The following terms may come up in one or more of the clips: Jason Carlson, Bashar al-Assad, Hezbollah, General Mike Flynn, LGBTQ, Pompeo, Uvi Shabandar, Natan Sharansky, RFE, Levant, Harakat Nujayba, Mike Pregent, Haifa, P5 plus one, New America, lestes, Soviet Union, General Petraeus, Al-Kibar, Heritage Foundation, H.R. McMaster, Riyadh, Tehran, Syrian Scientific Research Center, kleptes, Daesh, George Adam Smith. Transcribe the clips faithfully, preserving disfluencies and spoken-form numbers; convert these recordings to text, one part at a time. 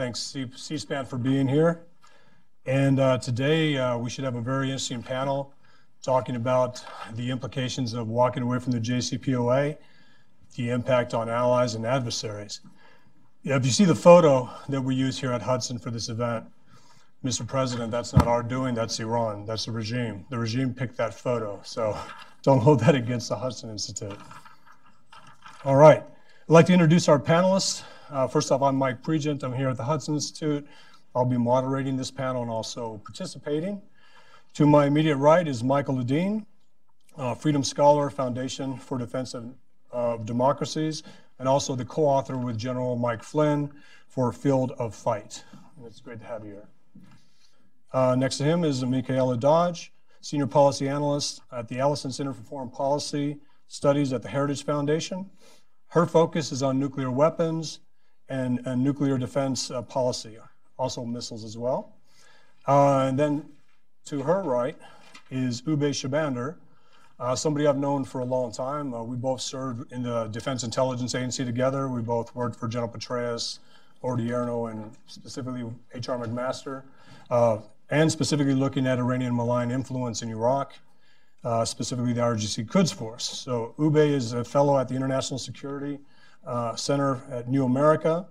Thanks, C SPAN, for being here. And uh, today uh, we should have a very interesting panel talking about the implications of walking away from the J C P O A, the impact on allies and adversaries. If you see the photo that we use here at Hudson for this event, Mister President, that's not our doing, that's Iran, that's the regime. The regime picked that photo, so don't hold that against the Hudson Institute. All right, I'd like to introduce our panelists. Uh, first off, I'm Mike Pregent, I'm here at the Hudson Institute. I'll be moderating this panel and also participating. To my immediate right is Michael Ledeen, uh, Freedom Scholar, Foundation for Defense of, uh, of Democracies, and also the co-author with General Mike Flynn for Field of Fight. And it's great to have you here. Uh, next to him is Michaela Dodge, Senior Policy Analyst at the Allison Center for Foreign Policy Studies at the Heritage Foundation. Her focus is on nuclear weapons and, and nuclear defense uh, policy, also missiles as well. Uh, and then to her right is Uvi Shabandar, uh, somebody I've known for a long time. Uh, we both served in the Defense Intelligence Agency together. We both worked for General Petraeus, Odierno, and specifically H R McMaster, uh, and specifically looking at Iranian malign influence in Iraq, uh, specifically the I R G C Quds Force. So Uvi is a fellow at the International Security uh, Center at New America,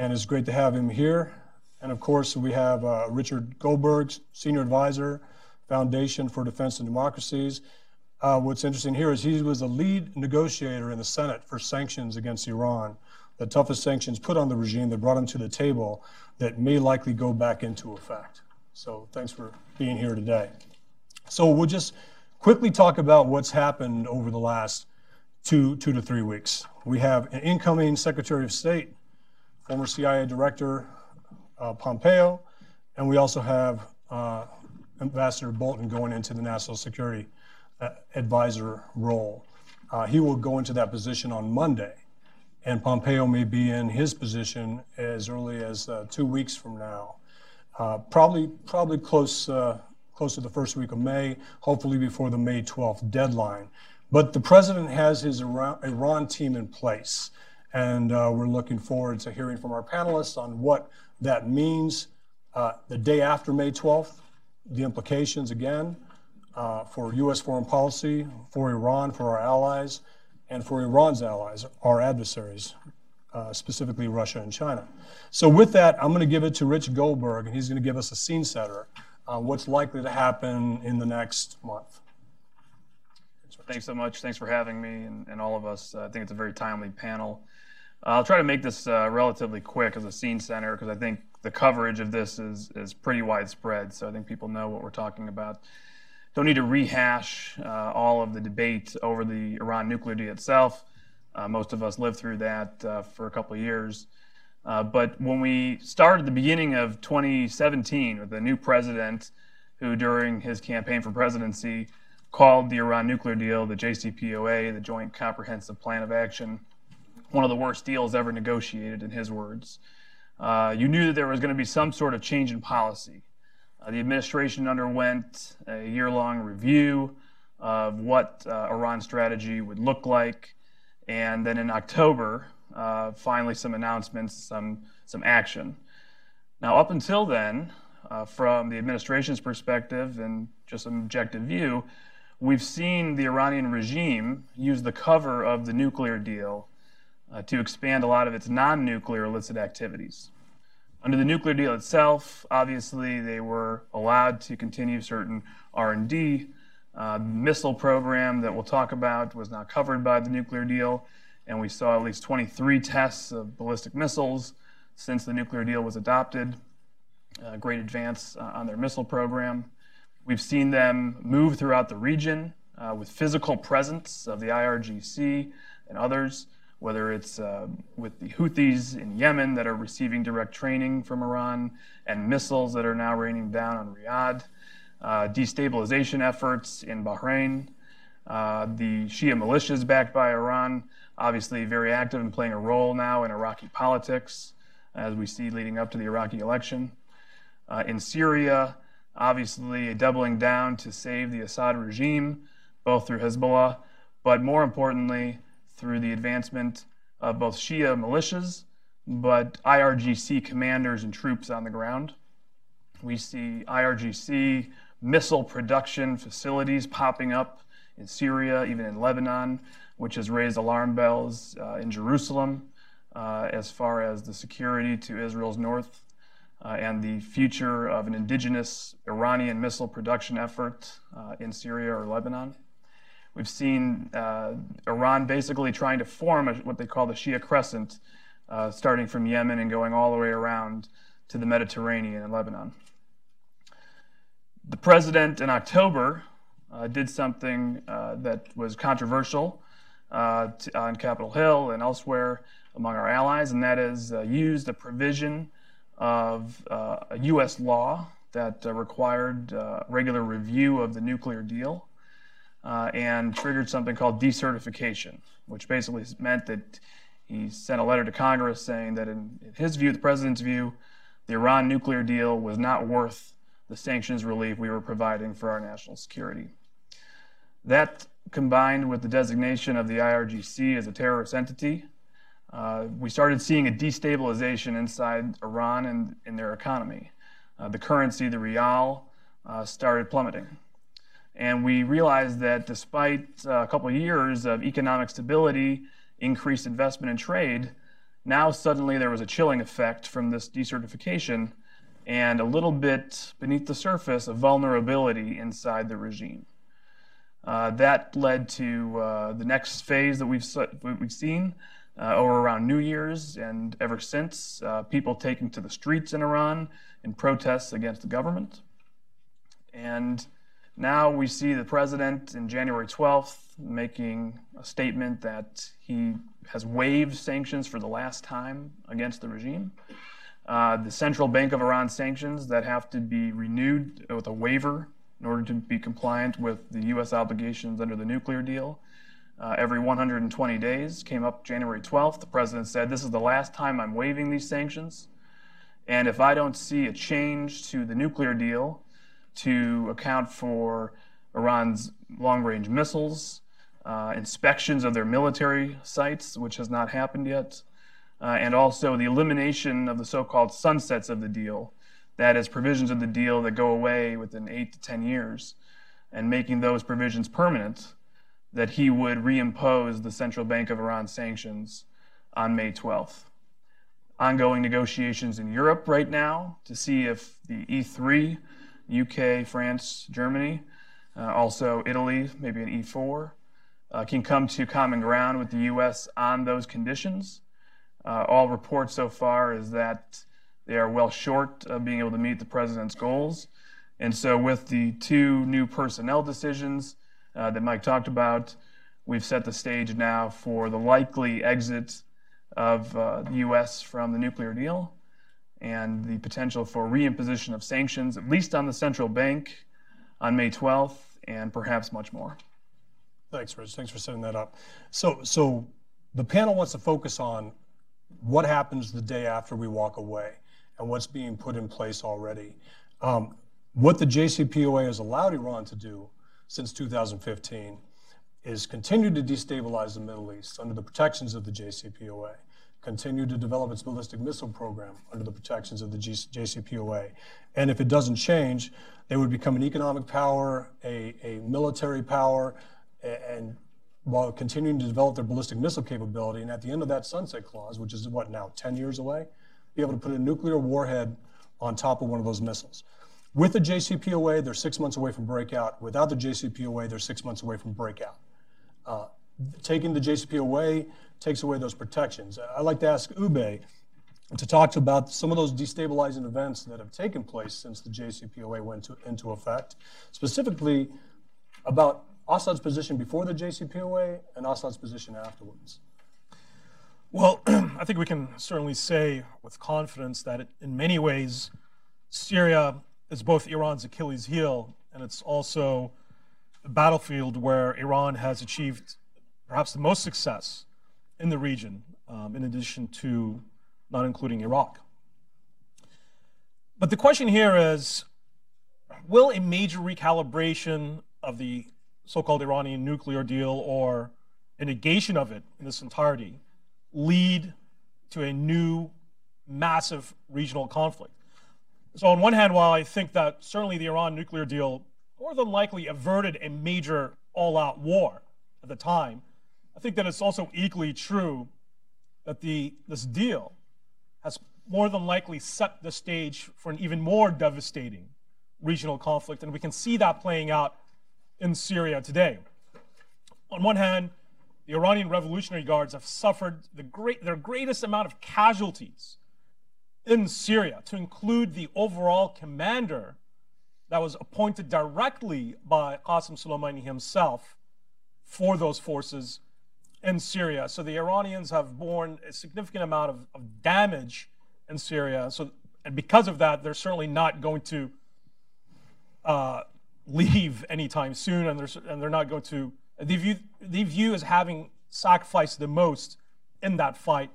and it's great to have him here. And of course, we have uh, Richard Goldberg, Senior Advisor, Foundation for Defense and Democracies. Uh, what's interesting here is he was the lead negotiator in the Senate for sanctions against Iran, the toughest sanctions put on the regime that brought him to the table that may likely go back into effect. So thanks for being here today. So we'll just quickly talk about what's happened over the last two, two to three weeks. We have an incoming Secretary of State, former C I A Director, Uh, Pompeo, and we also have uh, Ambassador Bolton going into the National Security uh, Advisor role. Uh, he will go into that position on Monday, and Pompeo may be in his position as early as uh, two weeks from now, uh, probably probably close uh, close to the first week of May, hopefully before the May twelfth deadline. But the president has his Iran, Iran team in place, and uh, we're looking forward to hearing from our panelists on what that means uh, the day after May twelfth, the implications again uh, for U S foreign policy, for Iran, for our allies, and for Iran's allies, our adversaries, uh, specifically Russia and China. So with that, I'm gonna give it to Rich Goldberg, and he's gonna give us a scene setter on what's likely to happen in the next month. Thanks so much. Thanks for having me and, and all of us. I think it's a very timely panel. I'll try to make this uh, relatively quick as a scene center because I think the coverage of this is, is pretty widespread, so I think people know what we're talking about. Don't need to rehash uh, all of the debate over the Iran nuclear deal itself. Uh, most of us lived through that uh, for a couple of years. Uh, but when we started the beginning of twenty seventeen with a new president who, during his campaign for presidency, called the Iran nuclear deal, the J C P O A, the Joint Comprehensive Plan of Action, one of the worst deals ever negotiated, in his words. Uh, you knew that there was going to be some sort of change in policy. Uh, the administration underwent a year-long review of what uh, Iran's strategy would look like, and then in October, uh, finally some announcements, some, some action. Now, up until then, uh, from the administration's perspective and just an objective view, we've seen the Iranian regime use the cover of the nuclear deal Uh, to expand a lot of its non-nuclear illicit activities. Under the nuclear deal itself, obviously, they were allowed to continue certain R and D. Uh, the missile program that we'll talk about was not covered by the nuclear deal, and we saw at least twenty-three tests of ballistic missiles since the nuclear deal was adopted. Uh, great advance uh, on their missile program. We've seen them move throughout the region uh, with physical presence of the I R G C and others, whether it's uh, with the Houthis in Yemen that are receiving direct training from Iran and missiles that are now raining down on Riyadh, uh, destabilization efforts in Bahrain, uh, the Shia militias backed by Iran, obviously very active and playing a role now in Iraqi politics, as we see leading up to the Iraqi election. Uh, in Syria, obviously a doubling down to save the Assad regime, both through Hezbollah, but more importantly, through the advancement of both Shia militias but I R G C commanders and troops on the ground. We see I R G C missile production facilities popping up in Syria, even in Lebanon, which has raised alarm bells uh, in Jerusalem uh, as far as the security to Israel's north uh, and the future of an indigenous Iranian missile production effort uh, in Syria or Lebanon. We've seen uh, Iran basically trying to form a, what they call the Shia Crescent, uh, starting from Yemen and going all the way around to the Mediterranean and Lebanon. The president in October uh, did something uh, that was controversial uh, to, on Capitol Hill and elsewhere among our allies, and that is uh, used a provision of uh, a U S law that uh, required uh, regular review of the nuclear deal uh, and triggered something called decertification, which basically meant that he sent a letter to Congress saying that in, in his view, the president's view, the Iran nuclear deal was not worth the sanctions relief we were providing for our national security. That, combined with the designation of the I R G C as a terrorist entity, uh, we started seeing a destabilization inside Iran and in their economy. Uh, the currency, the rial, uh, started plummeting. And we realized that despite uh, a couple of years of economic stability, increased investment and trade, now suddenly there was a chilling effect from this decertification and a little bit beneath the surface of vulnerability inside the regime. Uh, that led to uh, the next phase that we've, we've seen uh, over around New Year's and ever since, uh, people taking to the streets in Iran in protests against the government. And now we see the president in January twelfth making a statement that he has waived sanctions for the last time against the regime. Uh, the Central Bank of Iran sanctions that have to be renewed with a waiver in order to be compliant with the U S obligations under the nuclear deal. Uh, every one hundred twenty days came up January twelfth. The president said, this is the last time I'm waiving these sanctions. And if I don't see a change to the nuclear deal to account for Iran's long-range missiles, uh, inspections of their military sites, which has not happened yet, Uh, and also the elimination of the so-called sunsets of the deal, that is, provisions of the deal that go away within eight to ten years, and making those provisions permanent, that he would reimpose the Central Bank of Iran sanctions on May twelfth. Ongoing negotiations in Europe right now to see if the E three, U K, France, Germany, uh, also Italy, maybe an E four, uh, can come to common ground with the U S on those conditions. Uh, all reports so far is that they are well short of being able to meet the president's goals. And so with the two new personnel decisions uh, that Mike talked about, we've set the stage now for the likely exit of uh, the U S from the nuclear deal and the potential for reimposition of sanctions, at least on the central bank on May twelfth, and perhaps much more. Thanks, Rich. Thanks for setting that up. So, so the panel wants to focus on what happens the day after we walk away and what's being put in place already. Um, what the J C P O A has allowed Iran to do since two thousand fifteen is continue to destabilize the Middle East under the protections of the J C P O A, continue to develop its ballistic missile program under the protections of the J C P O A. And if it doesn't change, they would become an economic power, a, a military power, and while continuing to develop their ballistic missile capability, and at the end of that sunset clause, which is what now, ten years away, be able to put a nuclear warhead on top of one of those missiles. With the J C P O A, they're six months away from breakout. Without the J C P O A, they're six months away from breakout. Uh, taking the J C P O A takes away those protections. I'd like to ask Ube to talk to about some of those destabilizing events that have taken place since the J C P O A went to, into effect, specifically about Assad's position before the J C P O A and Assad's position afterwards. Well, I think we can certainly say with confidence that it, in many ways, Syria is both Iran's Achilles heel, and it's also a battlefield where Iran has achieved perhaps the most success in the region, um, in addition to not including Iraq. But the question here is, will a major recalibration of the so-called Iranian nuclear deal or a negation of it in its entirety lead to a new massive regional conflict. So on one hand, while I think that certainly the Iran nuclear deal more than likely averted a major all-out war at the time, I think that it's also equally true that the, this deal has more than likely set the stage for an even more devastating regional conflict, and we can see that playing out in Syria today. On one hand, the Iranian Revolutionary Guards have suffered the great, their greatest amount of casualties in Syria, to include the overall commander that was appointed directly by Qasem Soleimani himself for those forces in Syria. So the Iranians have borne a significant amount of, of damage in Syria. So, and because of that, they're certainly not going to uh, leave anytime soon, and they're, and they're not going to, they view, they view as having sacrificed the most in that fight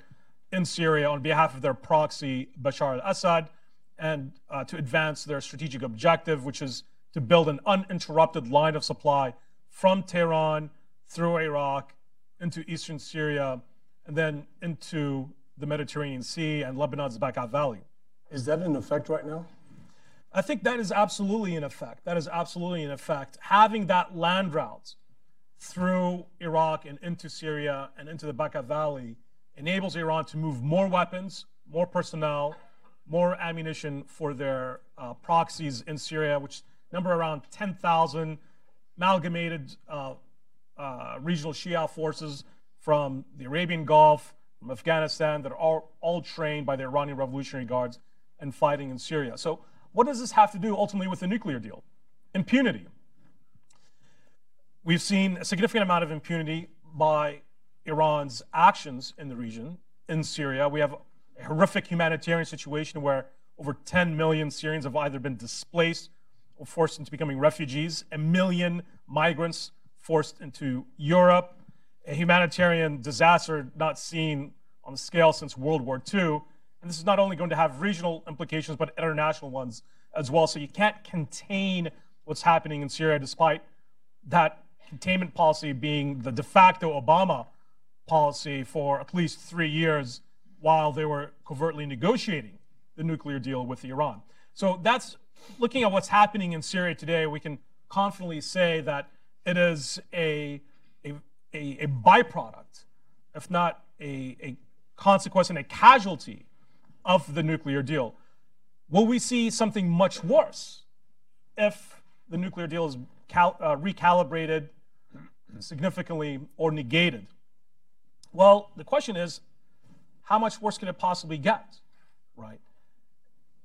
in Syria on behalf of their proxy, Bashar al-Assad, and uh, to advance their strategic objective, which is to build an uninterrupted line of supply from Tehran through Iraq into eastern Syria, and then into the Mediterranean Sea and Lebanon's Bekaa Valley. Is that in effect right now? I think that is absolutely in effect. That is absolutely in effect. Having that land route through Iraq and into Syria and into the Bekaa Valley enables Iran to move more weapons, more personnel, more ammunition for their uh, proxies in Syria, which number around ten thousand amalgamated uh, uh, regional Shia forces from the Arabian Gulf, from Afghanistan, that are all, all trained by the Iranian Revolutionary Guards and fighting in Syria. So what does this have to do ultimately with the nuclear deal? Impunity. We've seen a significant amount of impunity by Iran's actions in the region. In Syria, we have a horrific humanitarian situation where over ten million Syrians have either been displaced or forced into becoming refugees, a million migrants forced into Europe, a humanitarian disaster not seen on the scale since World War Two. And this is not only going to have regional implications, but international ones as well. So you can't contain what's happening in Syria, despite that containment policy being the de facto Obama policy for at least three years while they were covertly negotiating the nuclear deal with Iran. So that's, looking at what's happening in Syria today, we can confidently say that it is a, a, a, a byproduct, if not a, a consequence and a casualty of the nuclear deal. Will we see something much worse if the nuclear deal is cal uh, recalibrated significantly or negated? Well, the question is, how much worse could it possibly get, right?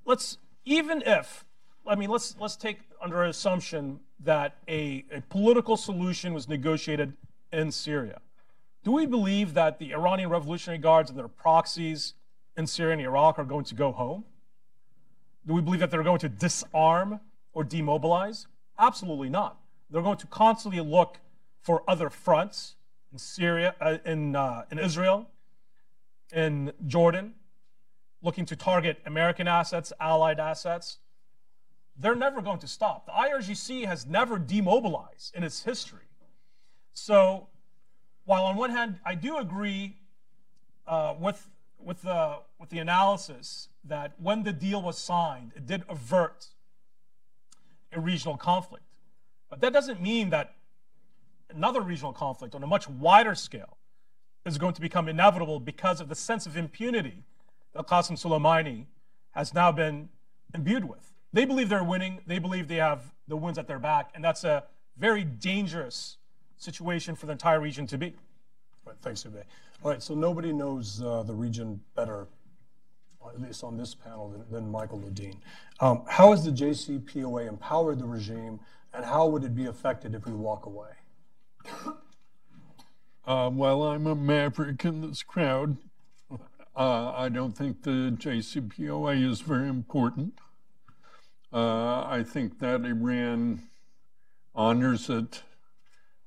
Let's, even if, I mean, let's, let's take under an assumption that a, a political solution was negotiated in Syria. Do we believe that the Iranian Revolutionary Guards and their proxies in Syria and Iraq are going to go home? Do we believe that they're going to disarm or demobilize? Absolutely not. They're going to constantly look for other fronts. In Syria, uh, in, uh, in Israel, in Jordan, looking to target American assets, allied assets. They're never going to stop. The I R G C has never demobilized in its history. So while on one hand, I do agree uh, with, with, the, with the analysis that when the deal was signed, it did avert a regional conflict. But that doesn't mean that another regional conflict on a much wider scale is going to become inevitable because of the sense of impunity that Qasem Soleimani has now been imbued with. They believe they're winning. They believe they have the winds at their back. And that's a very dangerous situation for the entire region to be. Right, thanks, Uvi. All right, so nobody knows uh, the region better, at least on this panel, than, than Michael Ledeen. Um, how has the J C P O A empowered the regime, and how would it be affected if we walk away? Uh, well, I'm a maverick in this crowd. Uh, I don't think the J C P O A is very important. Uh, I think that Iran honors it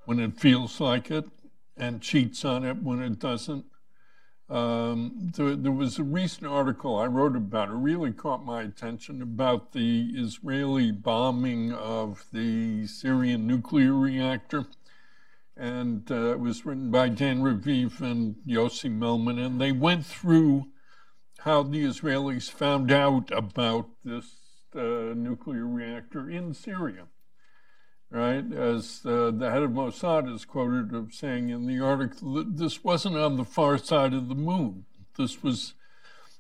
when it feels like it and cheats on it when it doesn't. Um, there, there was a recent article I wrote about, it really caught my attention, about the Israeli bombing of the Syrian nuclear reactor. And uh, it was written by Dan Raviv and Yossi Melman, and they went through how the Israelis found out about this uh, nuclear reactor in Syria, right? As uh, the head of Mossad is quoted as saying in the article, that this wasn't on the far side of the moon. This was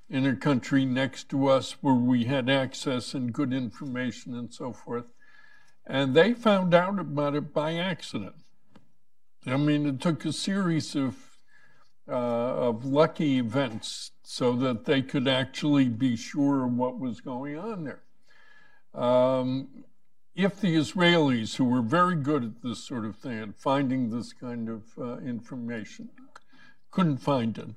in a country next to us where we had access and good information and so forth. And they found out about it by accident. I mean, it took a series of, uh, of lucky events so that they could actually be sure of what was going on there. Um, if the Israelis, who were very good at this sort of thing, at finding this kind of uh, information, couldn't find it,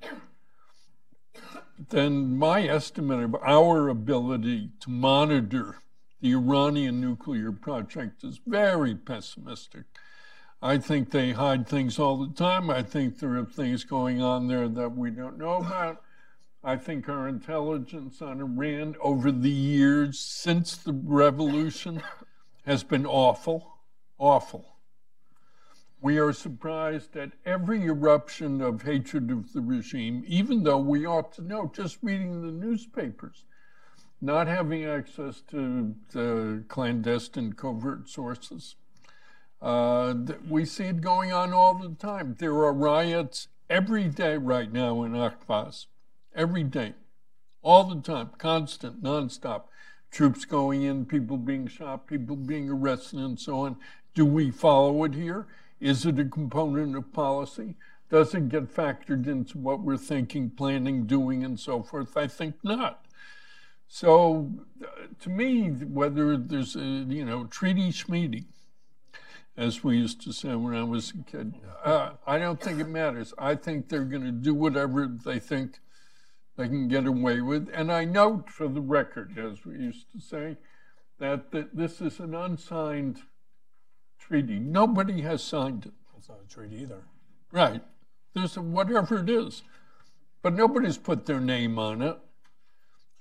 then my estimate of our ability to monitor the Iranian nuclear project is very pessimistic. I think they hide things all the time. I think there are things going on there that we don't know about. I think our intelligence on Iran over the years since the revolution has been awful, awful. We are surprised at every eruption of hatred of the regime, even though we ought to know, just reading the newspapers, not having access to the clandestine covert sources. Uh, we see it going on all the time. There are riots every day right now in Ahvaz, every day, all the time, constant, nonstop. Troops going in, people being shot, people being arrested, and so on. Do we follow it here? Is it a component of policy? Does it get factored into what we're thinking, planning, doing, and so forth? I think not. So uh, to me, whether there's a, you know, treaty schmeaty, as we used to say when I was a kid, uh, I don't think it matters. I think they're going to do whatever they think they can get away with. And I note for the record, as we used to say, that, that this is an unsigned treaty. Nobody has signed it. It's not a treaty either. Right. There's a, whatever it is. But nobody's put their name on it.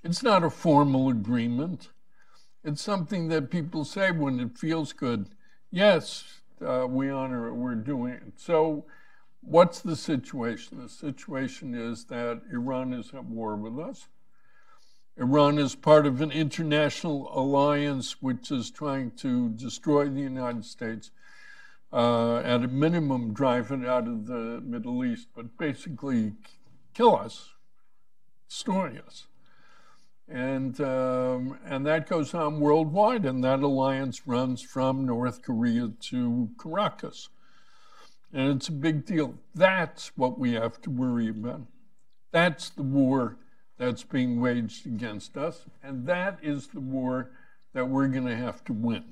It's not a formal agreement. It's something that people say when it feels good. Yes, uh, we honor it, we're doing it. So what's the situation? The situation is that Iran is at war with us. Iran is part of an international alliance which is trying to destroy the United States, uh, at a minimum drive it out of the Middle East, but basically kill us, destroy us. And, um, and that goes on worldwide, and that alliance runs from North Korea to Caracas. And it's a big deal. That's what we have to worry about. That's the war that's being waged against us, and that is the war that we're going to have to win.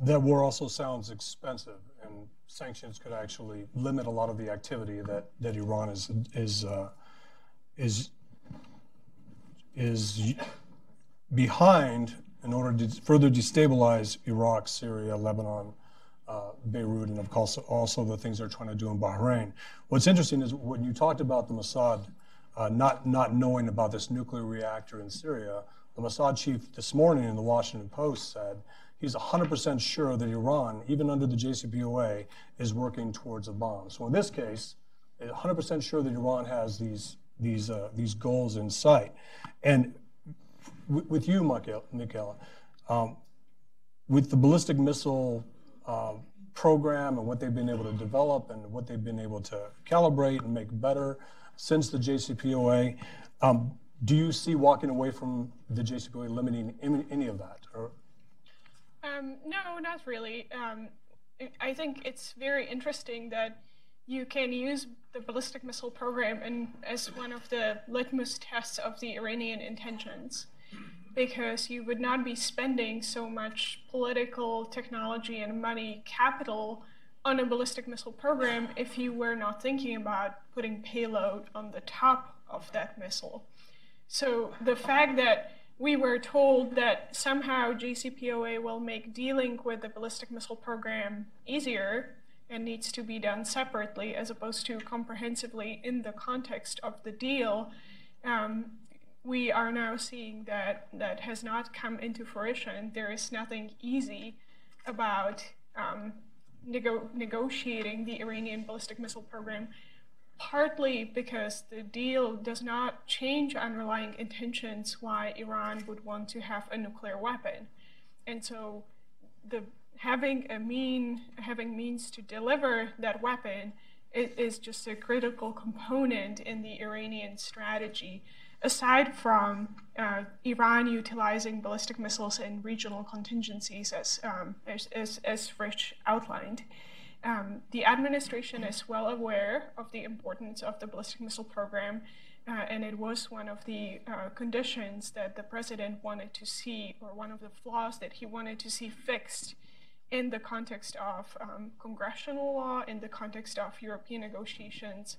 That war also sounds expensive, and sanctions could actually limit a lot of the activity that that Iran is is uh, is is behind in order to further destabilize Iraq, Syria, Lebanon, uh, Beirut, and of course also the things they're trying to do in Bahrain. What's interesting is when you talked about the Mossad. Uh, not not knowing about this nuclear reactor in Syria, the Mossad chief this morning in the Washington Post said he's one hundred percent sure that Iran, even under the J C P O A, is working towards a bomb. So in this case, one hundred percent sure that Iran has these these uh, these goals in sight. And w with you, Michaela, um, with the ballistic missile uh, program and what they've been able to develop and what they've been able to calibrate and make better since the J C P O A, um, do you see walking away from the J C P O A limiting any of that? Or? Um, no, not really. Um, I think it's very interesting that you can use the ballistic missile program in, as one of the litmus tests of the Iranian intentions, because you would not be spending so much political technology and money capital on a ballistic missile program if you were not thinking about putting payload on the top of that missile. So the fact that we were told that somehow J C P O A will make dealing with the ballistic missile program easier and needs to be done separately as opposed to comprehensively in the context of the deal, um, we are now seeing that that has not come into fruition. There is nothing easy about um, Nego negotiating the Iranian ballistic missile program partly because the deal does not change underlying intentions why Iran would want to have a nuclear weapon. And so the having a mean, having means to deliver that weapon it is just a critical component in the Iranian strategy, aside from uh, Iran utilizing ballistic missiles and regional contingencies as, um, as, as, as Rich outlined. Um, the administration is well aware of the importance of the ballistic missile program, uh, and it was one of the uh, conditions that the president wanted to see, or one of the flaws that he wanted to see fixed in the context of um, congressional law, in the context of European negotiations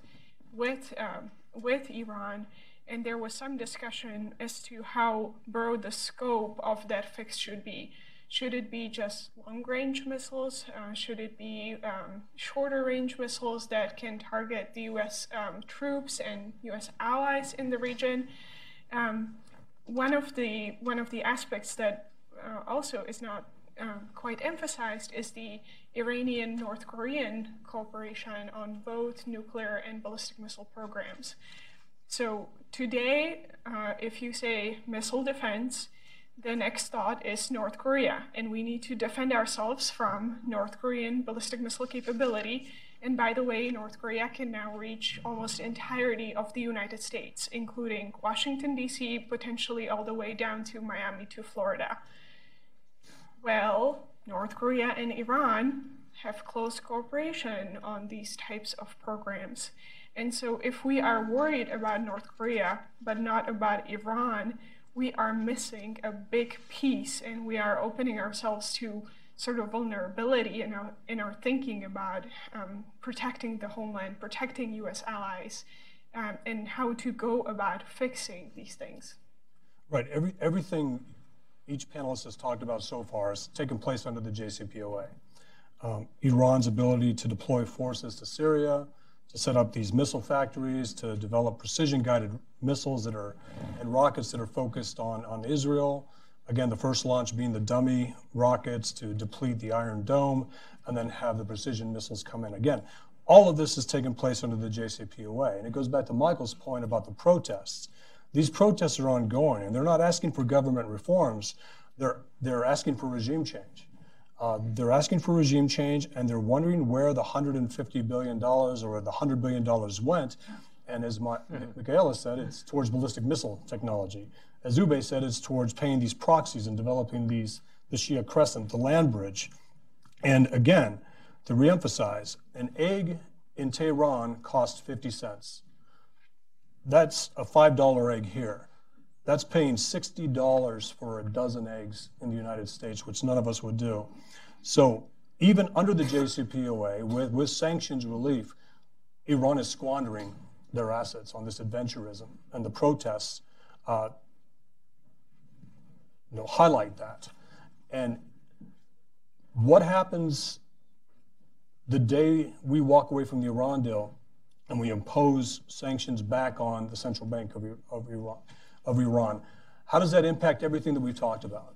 with, um, with Iran. And there was some discussion as to how broad the scope of that fix should be. Should it be just long-range missiles? Uh, should it be um, shorter-range missiles that can target the U S um, troops and U S allies in the region? Um, one of the one of the aspects that uh, also is not um, quite emphasized is the Iranian-North Korean cooperation on both nuclear and ballistic missile programs. So today, uh, if you say missile defense, the next thought is North Korea, and we need to defend ourselves from North Korean ballistic missile capability. And by the way, North Korea can now reach almost entirety of the United States, including Washington, D C, potentially all the way down to Miami to Florida. Well, North Korea and Iran have close cooperation on these types of programs. And so if we are worried about North Korea, but not about Iran, we are missing a big piece, and we are opening ourselves to sort of vulnerability in our, in our thinking about um, protecting the homeland, protecting U S allies, um, and how to go about fixing these things. Right, Every, everything each panelist has talked about so far has taken place under the J C P O A. Um, Iran's ability to deploy forces to Syria, to set up these missile factories, to develop precision-guided missiles that are, and rockets that are focused on, on Israel. Again, the first launch being the dummy rockets to deplete the Iron Dome, and then have the precision missiles come in again. All of this has taken place under the J C P O A, and it goes back to Michael's point about the protests. These protests are ongoing, and they're not asking for government reforms. They're, they're asking for regime change. Uh, they're asking for regime change, and they're wondering where the one hundred fifty billion dollars or the one hundred billion dollars went. And as Ma mm-hmm. Michaela said, it's towards ballistic missile technology. As Ube said, it's towards paying these proxies and developing these, the Shia Crescent, the land bridge. And again, to reemphasize, an egg in Tehran costs fifty cents. That's a five dollar egg here. That's paying sixty dollars for a dozen eggs in the United States, which none of us would do. So even under the J C P O A, with, with sanctions relief, Iran is squandering their assets on this adventurism, and the protests uh, you know, highlight that. And what happens the day we walk away from the Iran deal and we impose sanctions back on the central bank of, of Iran? of Iran, how does that impact everything that we've talked about?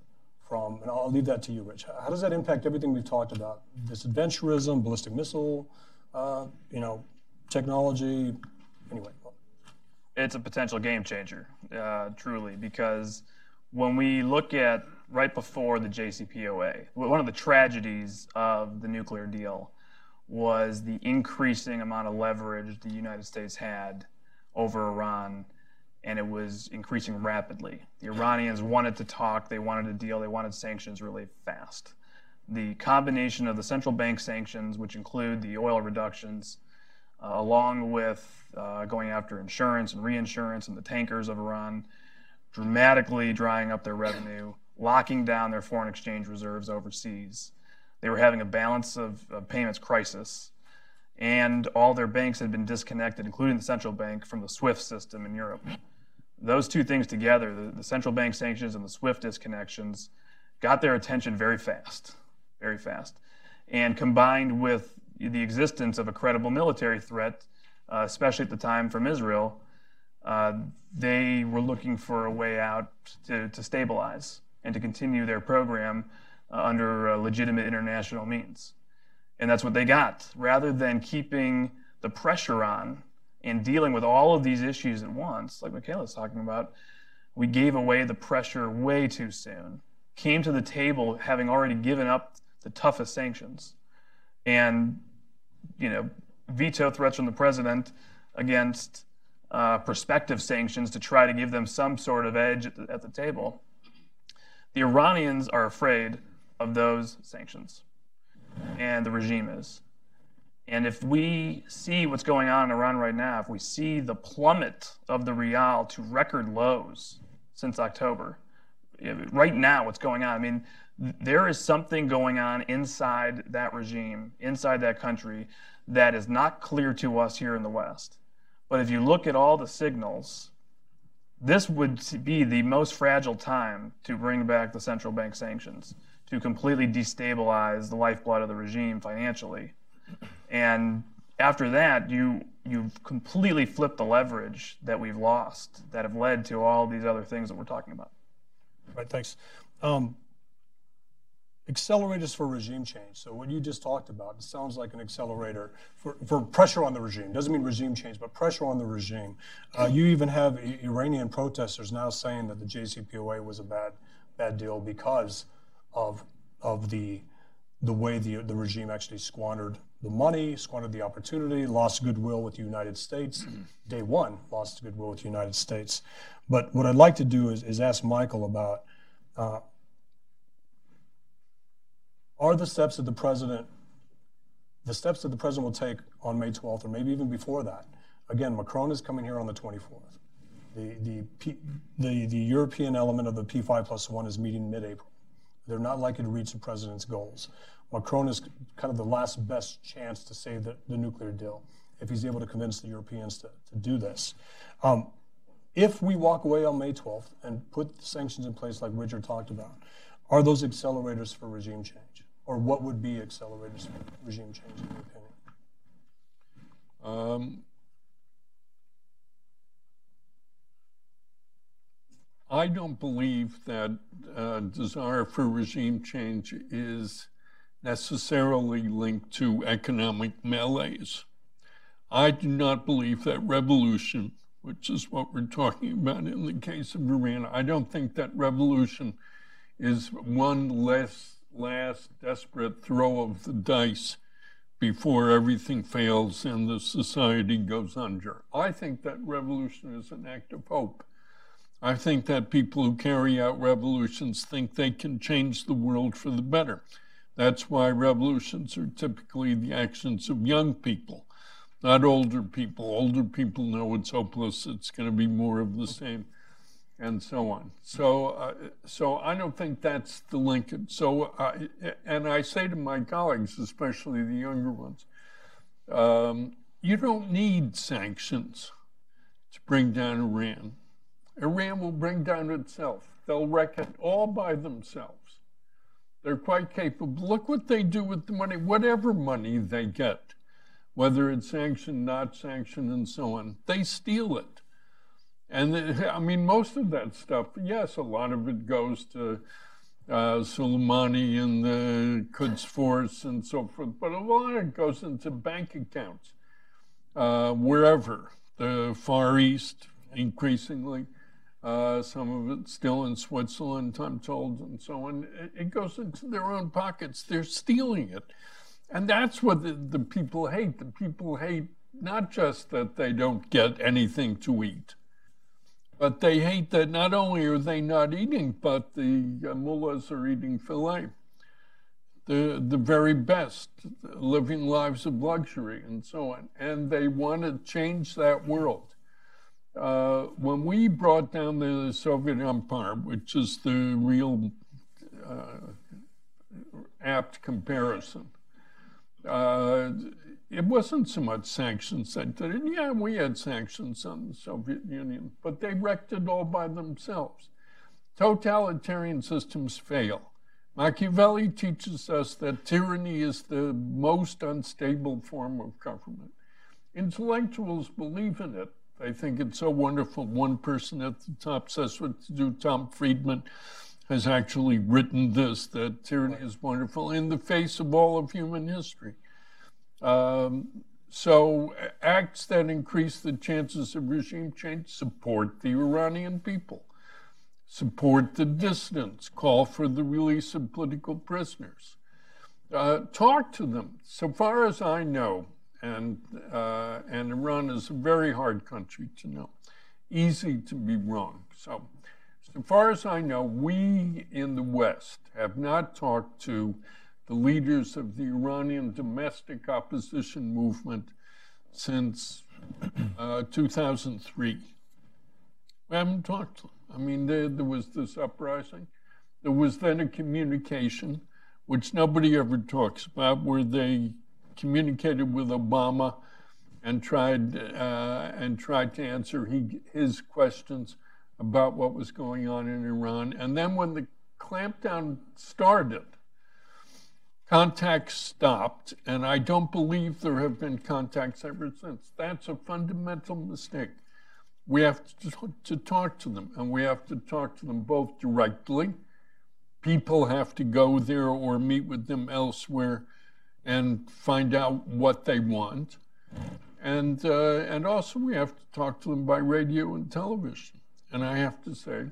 From, and I'll leave that to you, Rich. How does that impact everything we've talked about? This adventurism, ballistic missile, uh, you know, technology. Anyway, it's a potential game changer, uh, truly, because when we look at right before the J C P O A, one of the tragedies of the nuclear deal was the increasing amount of leverage the United States had over Iran. And it was increasing rapidly. The Iranians wanted to talk, they wanted a deal, they wanted sanctions really fast. The combination of the central bank sanctions, which include the oil reductions, uh, along with uh, going after insurance and reinsurance and the tankers of Iran, dramatically drying up their revenue, locking down their foreign exchange reserves overseas. They were having a balance of, of payments crisis, and all their banks had been disconnected, including the central bank, from the SWIFT system in Europe. Those two things together, the, the central bank sanctions and the SWIFT disconnections, got their attention very fast, very fast. And combined with the existence of a credible military threat, uh, especially at the time from Israel, uh, they were looking for a way out to, to stabilize and to continue their program uh, under uh, legitimate international means. And that's what they got. Rather than keeping the pressure on and dealing with all of these issues at once, like Michaela's talking about, we gave away the pressure way too soon, came to the table having already given up the toughest sanctions, and, you know, veto threats from the president against uh, prospective sanctions to try to give them some sort of edge at the, at the table. The Iranians are afraid of those sanctions, and the regime is. And if we see what's going on in Iran right now, if we see the plummet of the rial to record lows since October, right now what's going on, I mean, there is something going on inside that regime, inside that country, that is not clear to us here in the West. But if you look at all the signals, this would be the most fragile time to bring back the central bank sanctions, to completely destabilize the lifeblood of the regime financially. And after that, you, you've completely flipped the leverage that we've lost that have led to all these other things that we're talking about. Right, thanks. Um, accelerators for regime change. So what you just talked about, it sounds like an accelerator for, for pressure on the regime. Doesn't mean regime change, but pressure on the regime. Uh, you even have Iranian protesters now saying that the J C P O A was a bad, bad deal because of, of the, the way the, the regime actually squandered the money, squandered the opportunity, lost goodwill with the United States. Day one, lost goodwill with the United States. But what I'd like to do is, is ask Michael about, uh, are the steps that the president, the steps that the president will take on May twelfth, or maybe even before that? Again, Macron is coming here on the twenty-fourth. The, the, P, the, the European element of the P five plus one is meeting mid-April. They're not likely to reach the president's goals. Macron is kind of the last best chance to save the, the nuclear deal, if he's able to convince the Europeans to, to do this. Um, if we walk away on May twelfth and put the sanctions in place like Richard talked about, are those accelerators for regime change? Or what would be accelerators for regime change, in your opinion? Um, I don't believe that uh, desire for regime change is necessarily linked to economic malaise. I do not believe that revolution, which is what we're talking about in the case of Iran, I don't think that revolution is one less, last desperate throw of the dice before everything fails and the society goes under. I think that revolution is an act of hope. I think that people who carry out revolutions think they can change the world for the better. That's why revolutions are typically the actions of young people, not older people. Older people know it's hopeless, it's going to be more of the same, and so on. So, uh, so I don't think that's the linkage. So, I, and I say to my colleagues, especially the younger ones, um, you don't need sanctions to bring down Iran. Iran will bring down itself. They'll wreck it all by themselves. They're quite capable. Look what they do with the money, whatever money they get, whether it's sanctioned, not sanctioned, and so on. They steal it. And they, I mean, most of that stuff, yes, a lot of it goes to uh, Soleimani and the Quds Force and so forth, but a lot of it goes into bank accounts, uh, wherever, the Far East, increasingly. Uh, some of it still in Switzerland, I'm told, and so on. It, it goes into their own pockets. They're stealing it. And that's what the, the people hate. The people hate not just that they don't get anything to eat, but they hate that not only are they not eating, but the mullahs are eating filet, the, the very best, living lives of luxury, and so on. And they want to change that world. Uh, when we brought down the Soviet Empire, which is the real uh, apt comparison, uh, it wasn't so much sanctions that did it. Yeah, we had sanctions on the Soviet Union, but they wrecked it all by themselves. Totalitarian systems fail. Machiavelli teaches us that tyranny is the most unstable form of government. Intellectuals believe in it. I think it's so wonderful. One person at the top says what to do. Tom Friedman has actually written this, that tyranny is wonderful in the face of all of human history. Um, So acts that increase the chances of regime change, support the Iranian people, support the dissidents, call for the release of political prisoners, uh, talk to them. So far as I know, and, uh, and Iran is a very hard country to know, easy to be wrong. So, so far as I know, we in the West have not talked to the leaders of the Iranian domestic opposition movement since uh, two thousand three. We haven't talked to them. I mean, there, there was this uprising. There was then a communication, which nobody ever talks about, where they communicated with Obama and tried, uh, and tried to answer he, his questions about what was going on in Iran. And then when the clampdown started, contacts stopped, and I don't believe there have been contacts ever since. That's a fundamental mistake. We have to talk to, talk to them, and we have to talk to them both directly. People have to go there or meet with them elsewhere and find out what they want. And, uh, and also we have to talk to them by radio and television. And I have to say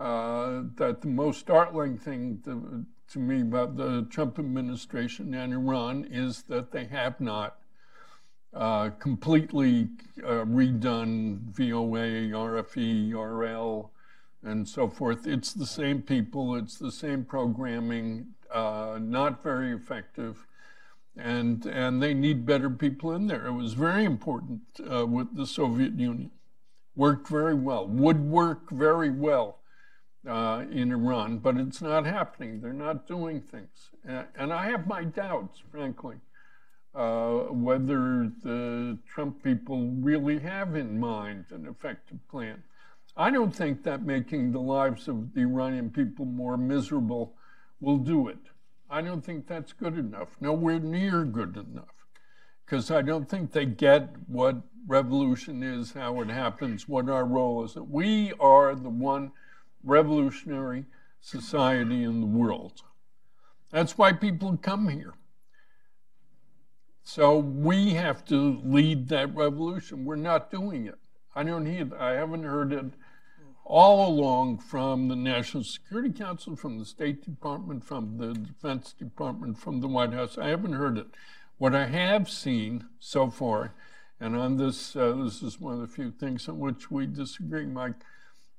uh, that the most startling thing to, to me about the Trump administration and Iran is that they have not uh, completely uh, redone V O A, R F E, R L, and so forth. It's the same people, it's the same programming, uh, not very effective, and, and they need better people in there. It was very important uh, with the Soviet Union. Worked very well, would work very well Uh, in Iran, but it's not happening. They're not doing things. And, and I have my doubts, frankly, uh, whether the Trump people really have in mind an effective plan. I don't think that making the lives of the Iranian people more miserable will do it. I don't think that's good enough, nowhere near good enough, because I don't think they get what revolution is, how it happens, what our role is. We are the one revolutionary society in the world. That's why people come here. So we have to lead that revolution. We're not doing it. I don't hear, I haven't heard it all along from the National Security Council, from the State Department, from the Defense Department, from the White House. I haven't heard it. What I have seen so far, and on this, uh, this is one of the few things on which we disagree, Mike,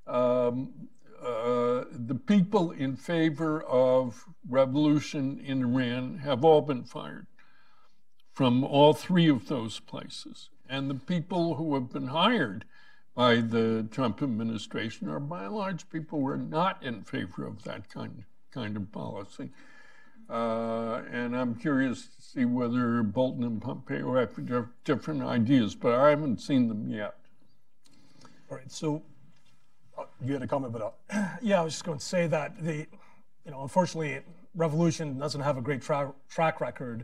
Um, uh, the people in favor of revolution in Iran have all been fired from all three of those places. And the people who have been hired by the Trump administration are by and large people who are not in favor of that kind, kind of policy. Uh, and I'm curious to see whether Bolton and Pompeo have different ideas, but I haven't seen them yet. All right, so you had a comment about that. Yeah, I was just going to say that the, you know, unfortunately, revolution doesn't have a great tra track record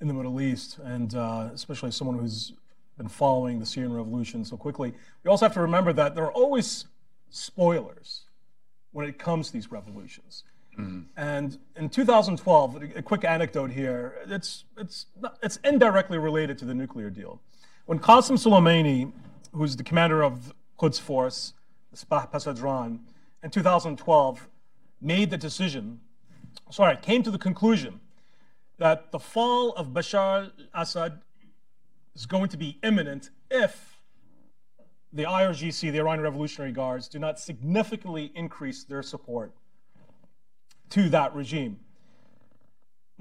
in the Middle East, and uh, especially someone who's been following the Syrian revolution so quickly. We also have to remember that there are always spoilers when it comes to these revolutions. Mm-hmm. And in two thousand twelve, a quick anecdote here. It's it's not, it's indirectly related to the nuclear deal. When Qasem Soleimani, who's the commander of Quds Force, Sabah Pasadran, in two thousand twelve, made the decision, sorry, came to the conclusion that the fall of Bashar al-Assad is going to be imminent if the I R G C, the Iranian Revolutionary Guards, do not significantly increase their support to that regime.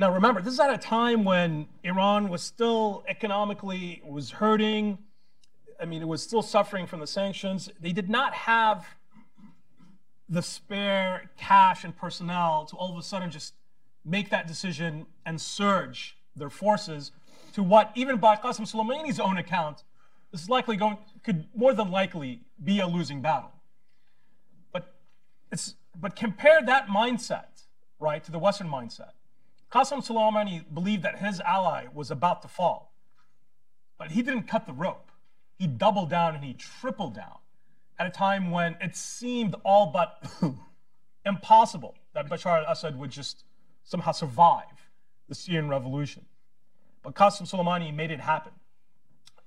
Now remember, this is at a time when Iran was still economically, was hurting, I mean, it was still suffering from the sanctions. They did not have the spare cash and personnel to all of a sudden just make that decision and surge their forces to what, even by Qasem Soleimani's own account, this is likely going, could more than likely be a losing battle. But, it's, but compare that mindset, right, to the Western mindset. Qasem Soleimani believed that his ally was about to fall, but he didn't cut the rope. He doubled down and he tripled down at a time when it seemed all but impossible that Bashar al-Assad would just somehow survive the Syrian revolution. But Qasem Soleimani made it happen.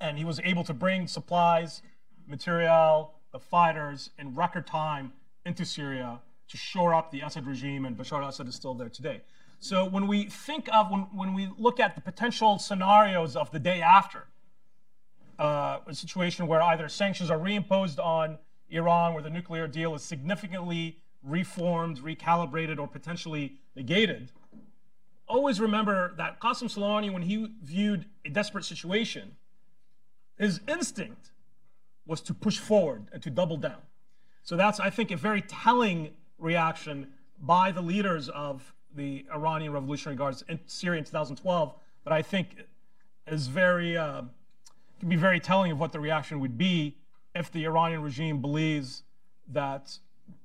and he was able to bring supplies, material, the fighters in record time into Syria to shore up the Assad regime, and Bashar al-Assad is still there today. So when we think of, when, when we look at the potential scenarios of the day after, uh, a situation where either sanctions are reimposed on Iran, where the nuclear deal is significantly reformed, recalibrated, or potentially negated, always remember that Qasem Soleimani, when he viewed a desperate situation, his instinct was to push forward and to double down. So that's, I think, a very telling reaction by the leaders of the Iranian Revolutionary Guards in Syria in two thousand twelve, that I think is very, uh, can be very telling of what the reaction would be if the Iranian regime believes that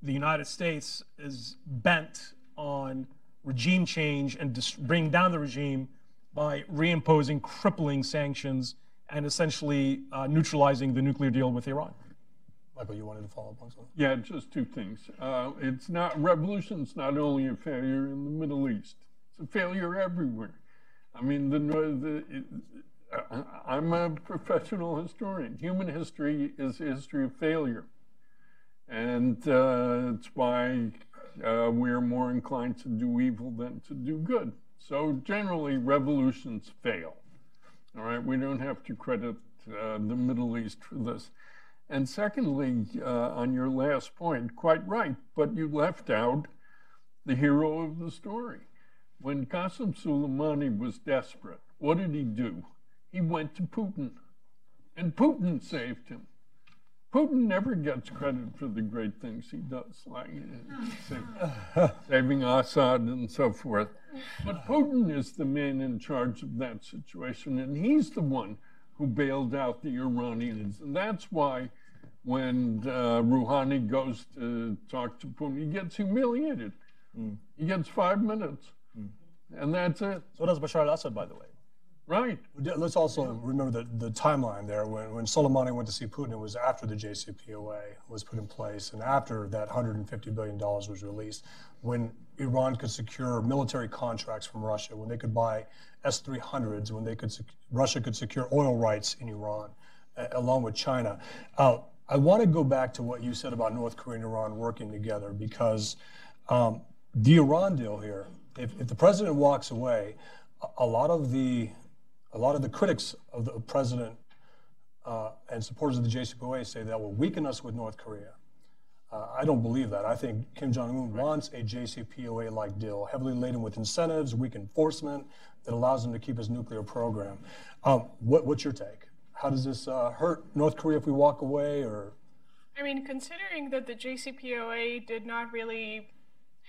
the United States is bent on regime change and bring down the regime by reimposing crippling sanctions and essentially uh, neutralizing the nuclear deal with Iran. Michael, you wanted to follow up on something? Yeah, just two things. Uh, it's not, revolution's not only a failure in the Middle East, it's a failure everywhere. I mean, the, the, it, uh, I'm a professional historian. Human history is a history of failure. And uh, it's why uh, we're more inclined to do evil than to do good. So generally, revolutions fail. All right, we don't have to credit uh, the Middle East for this. And secondly, uh, on your last point, quite right, but you left out the hero of the story. When Qasem Soleimani was desperate, what did he do? He went to Putin, and Putin saved him. Putin never gets credit for the great things he does, like uh, saving Assad and so forth. But Putin is the man in charge of that situation, and he's the one who bailed out the Iranians. And that's why when uh, Rouhani goes to talk to Putin, he gets humiliated. Mm. He gets five minutes, mm. and that's it. So does Bashar al-Assad, by the way. Right. Let's also yeah. remember the, the timeline there. When, when Soleimani went to see Putin, it was after the J C P O A was put in place and after that one hundred fifty billion dollars was released, when Iran could secure military contracts from Russia, when they could buy S three hundreds, when they could sec Russia could secure oil rights in Iran, uh, along with China. Uh, I want to go back to what you said about North Korea and Iran working together, because um, the Iran deal here, if, if the president walks away, a, a lot of the A lot of the critics of the president uh, and supporters of the J C P O A say that will weaken us with North Korea. Uh, I don't believe that. I think Kim Jong-un right. wants a J C P O A-like deal, heavily laden with incentives, weak enforcement, that allows him to keep his nuclear program. Um, what, what's your take? How does this uh, hurt North Korea if we walk away? Or I mean, considering that the J C P O A did not really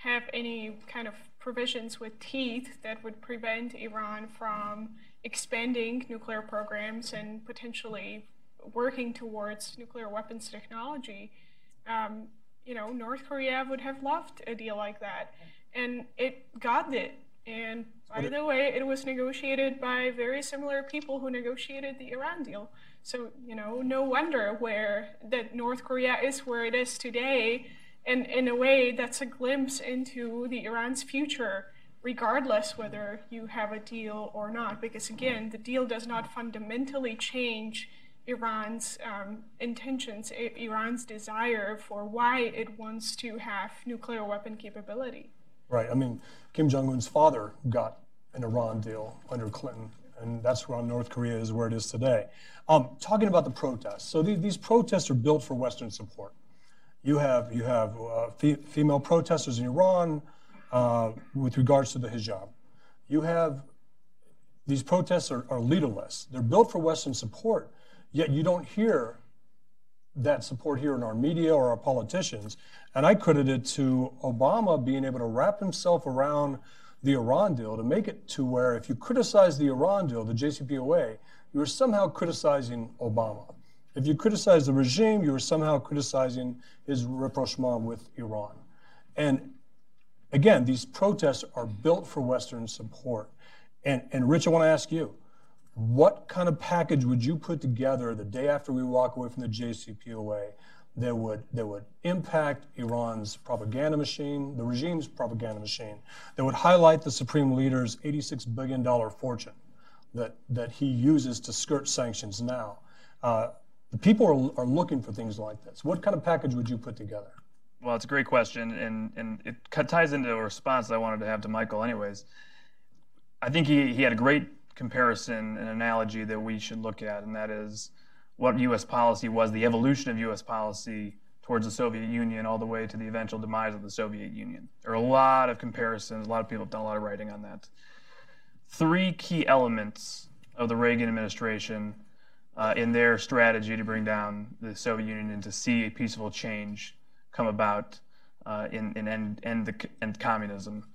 have any kind of provisions with teeth that would prevent Iran from expanding nuclear programs and potentially working towards nuclear weapons technology, um, you know, North Korea would have loved a deal like that, and it got it. And by the way, it was negotiated by very similar people who negotiated the Iran deal. So you know, no wonder where that North Korea is where it is today, and in a way, that's a glimpse into the Iran's future, regardless whether you have a deal or not, because again, the deal does not fundamentally change Iran's um, intentions, Iran's desire for why it wants to have nuclear weapon capability. Right, I mean, Kim Jong-un's father got an Iran deal under Clinton, and that's where North Korea is where it is today. Um, talking about the protests, so th these protests are built for Western support. You have, you have uh, fe female protesters in Iran, Uh, with regards to the hijab. You have, these protests are, are leaderless. They're built for Western support, yet you don't hear that support here in our media or our politicians. And I credit it to Obama being able to wrap himself around the Iran deal to make it to where if you criticize the Iran deal, the J C P O A, you were somehow criticizing Obama. If you criticize the regime, you were somehow criticizing his rapprochement with Iran. And again, these protests are built for Western support. And, and Rich, I want to ask you, what kind of package would you put together the day after we walk away from the J C P O A that would, that would impact Iran's propaganda machine, the regime's propaganda machine, that would highlight the Supreme Leader's eighty-six billion dollar fortune, that, that he uses to skirt sanctions now. Uh, the people are, are looking for things like this. What kind of package would you put together? Well, it's a great question, and, and it ties into a response that I wanted to have to Michael anyways. I think he, he had a great comparison and analogy that we should look at, and that is what U S policy was, the evolution of U S policy towards the Soviet Union all the way to the eventual demise of the Soviet Union. There are a lot of comparisons. A lot of people have done a lot of writing on that. Three key elements of the Reagan administration uh, in their strategy to bring down the Soviet Union and to see a peaceful change come about uh, in, in end, end, the, end communism.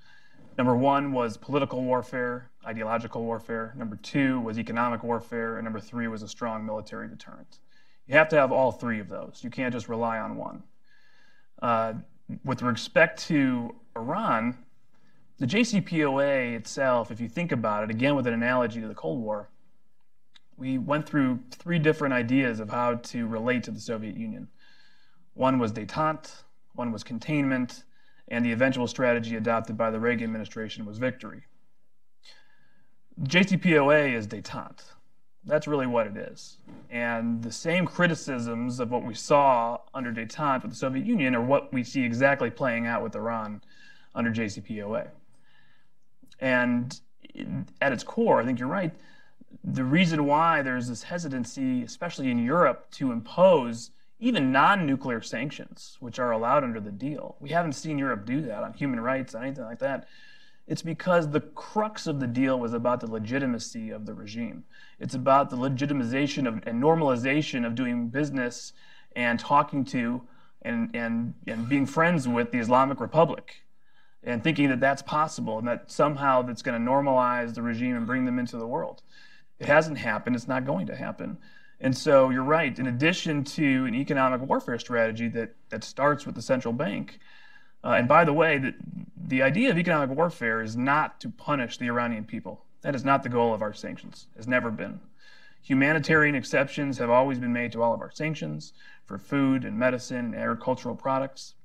Number one was political warfare, ideological warfare. Number two was economic warfare. And number three was a strong military deterrent. You have to have all three of those. You can't just rely on one. Uh, with respect to Iran, the J C P O A itself, if you think about it, again with an analogy to the Cold War, we went through three different ideas of how to relate to the Soviet Union. One was détente, one was containment, and the eventual strategy adopted by the Reagan administration was victory. J C P O A is détente. That's really what it is. And the same criticisms of what we saw under détente with the Soviet Union are what we see exactly playing out with Iran under J C P O A. And at its core, I think you're right, the reason why there's this hesitancy, especially in Europe, to impose even non-nuclear sanctions, which are allowed under the deal. We haven't seen Europe do that on human rights, on anything like that. It's because the crux of the deal was about the legitimacy of the regime. It's about the legitimization of, and normalization of doing business and talking to and, and, and being friends with the Islamic Republic, and thinking that that's possible and that somehow that's going to normalize the regime and bring them into the world. It hasn't happened. It's not going to happen. And so you're right. In addition to an economic warfare strategy that, that starts with the central bank, Uh, and by the way, the, the idea of economic warfare is not to punish the Iranian people. That is not the goal of our sanctions. It's never been. Humanitarian exceptions have always been made to all of our sanctions for food and medicine and agricultural products.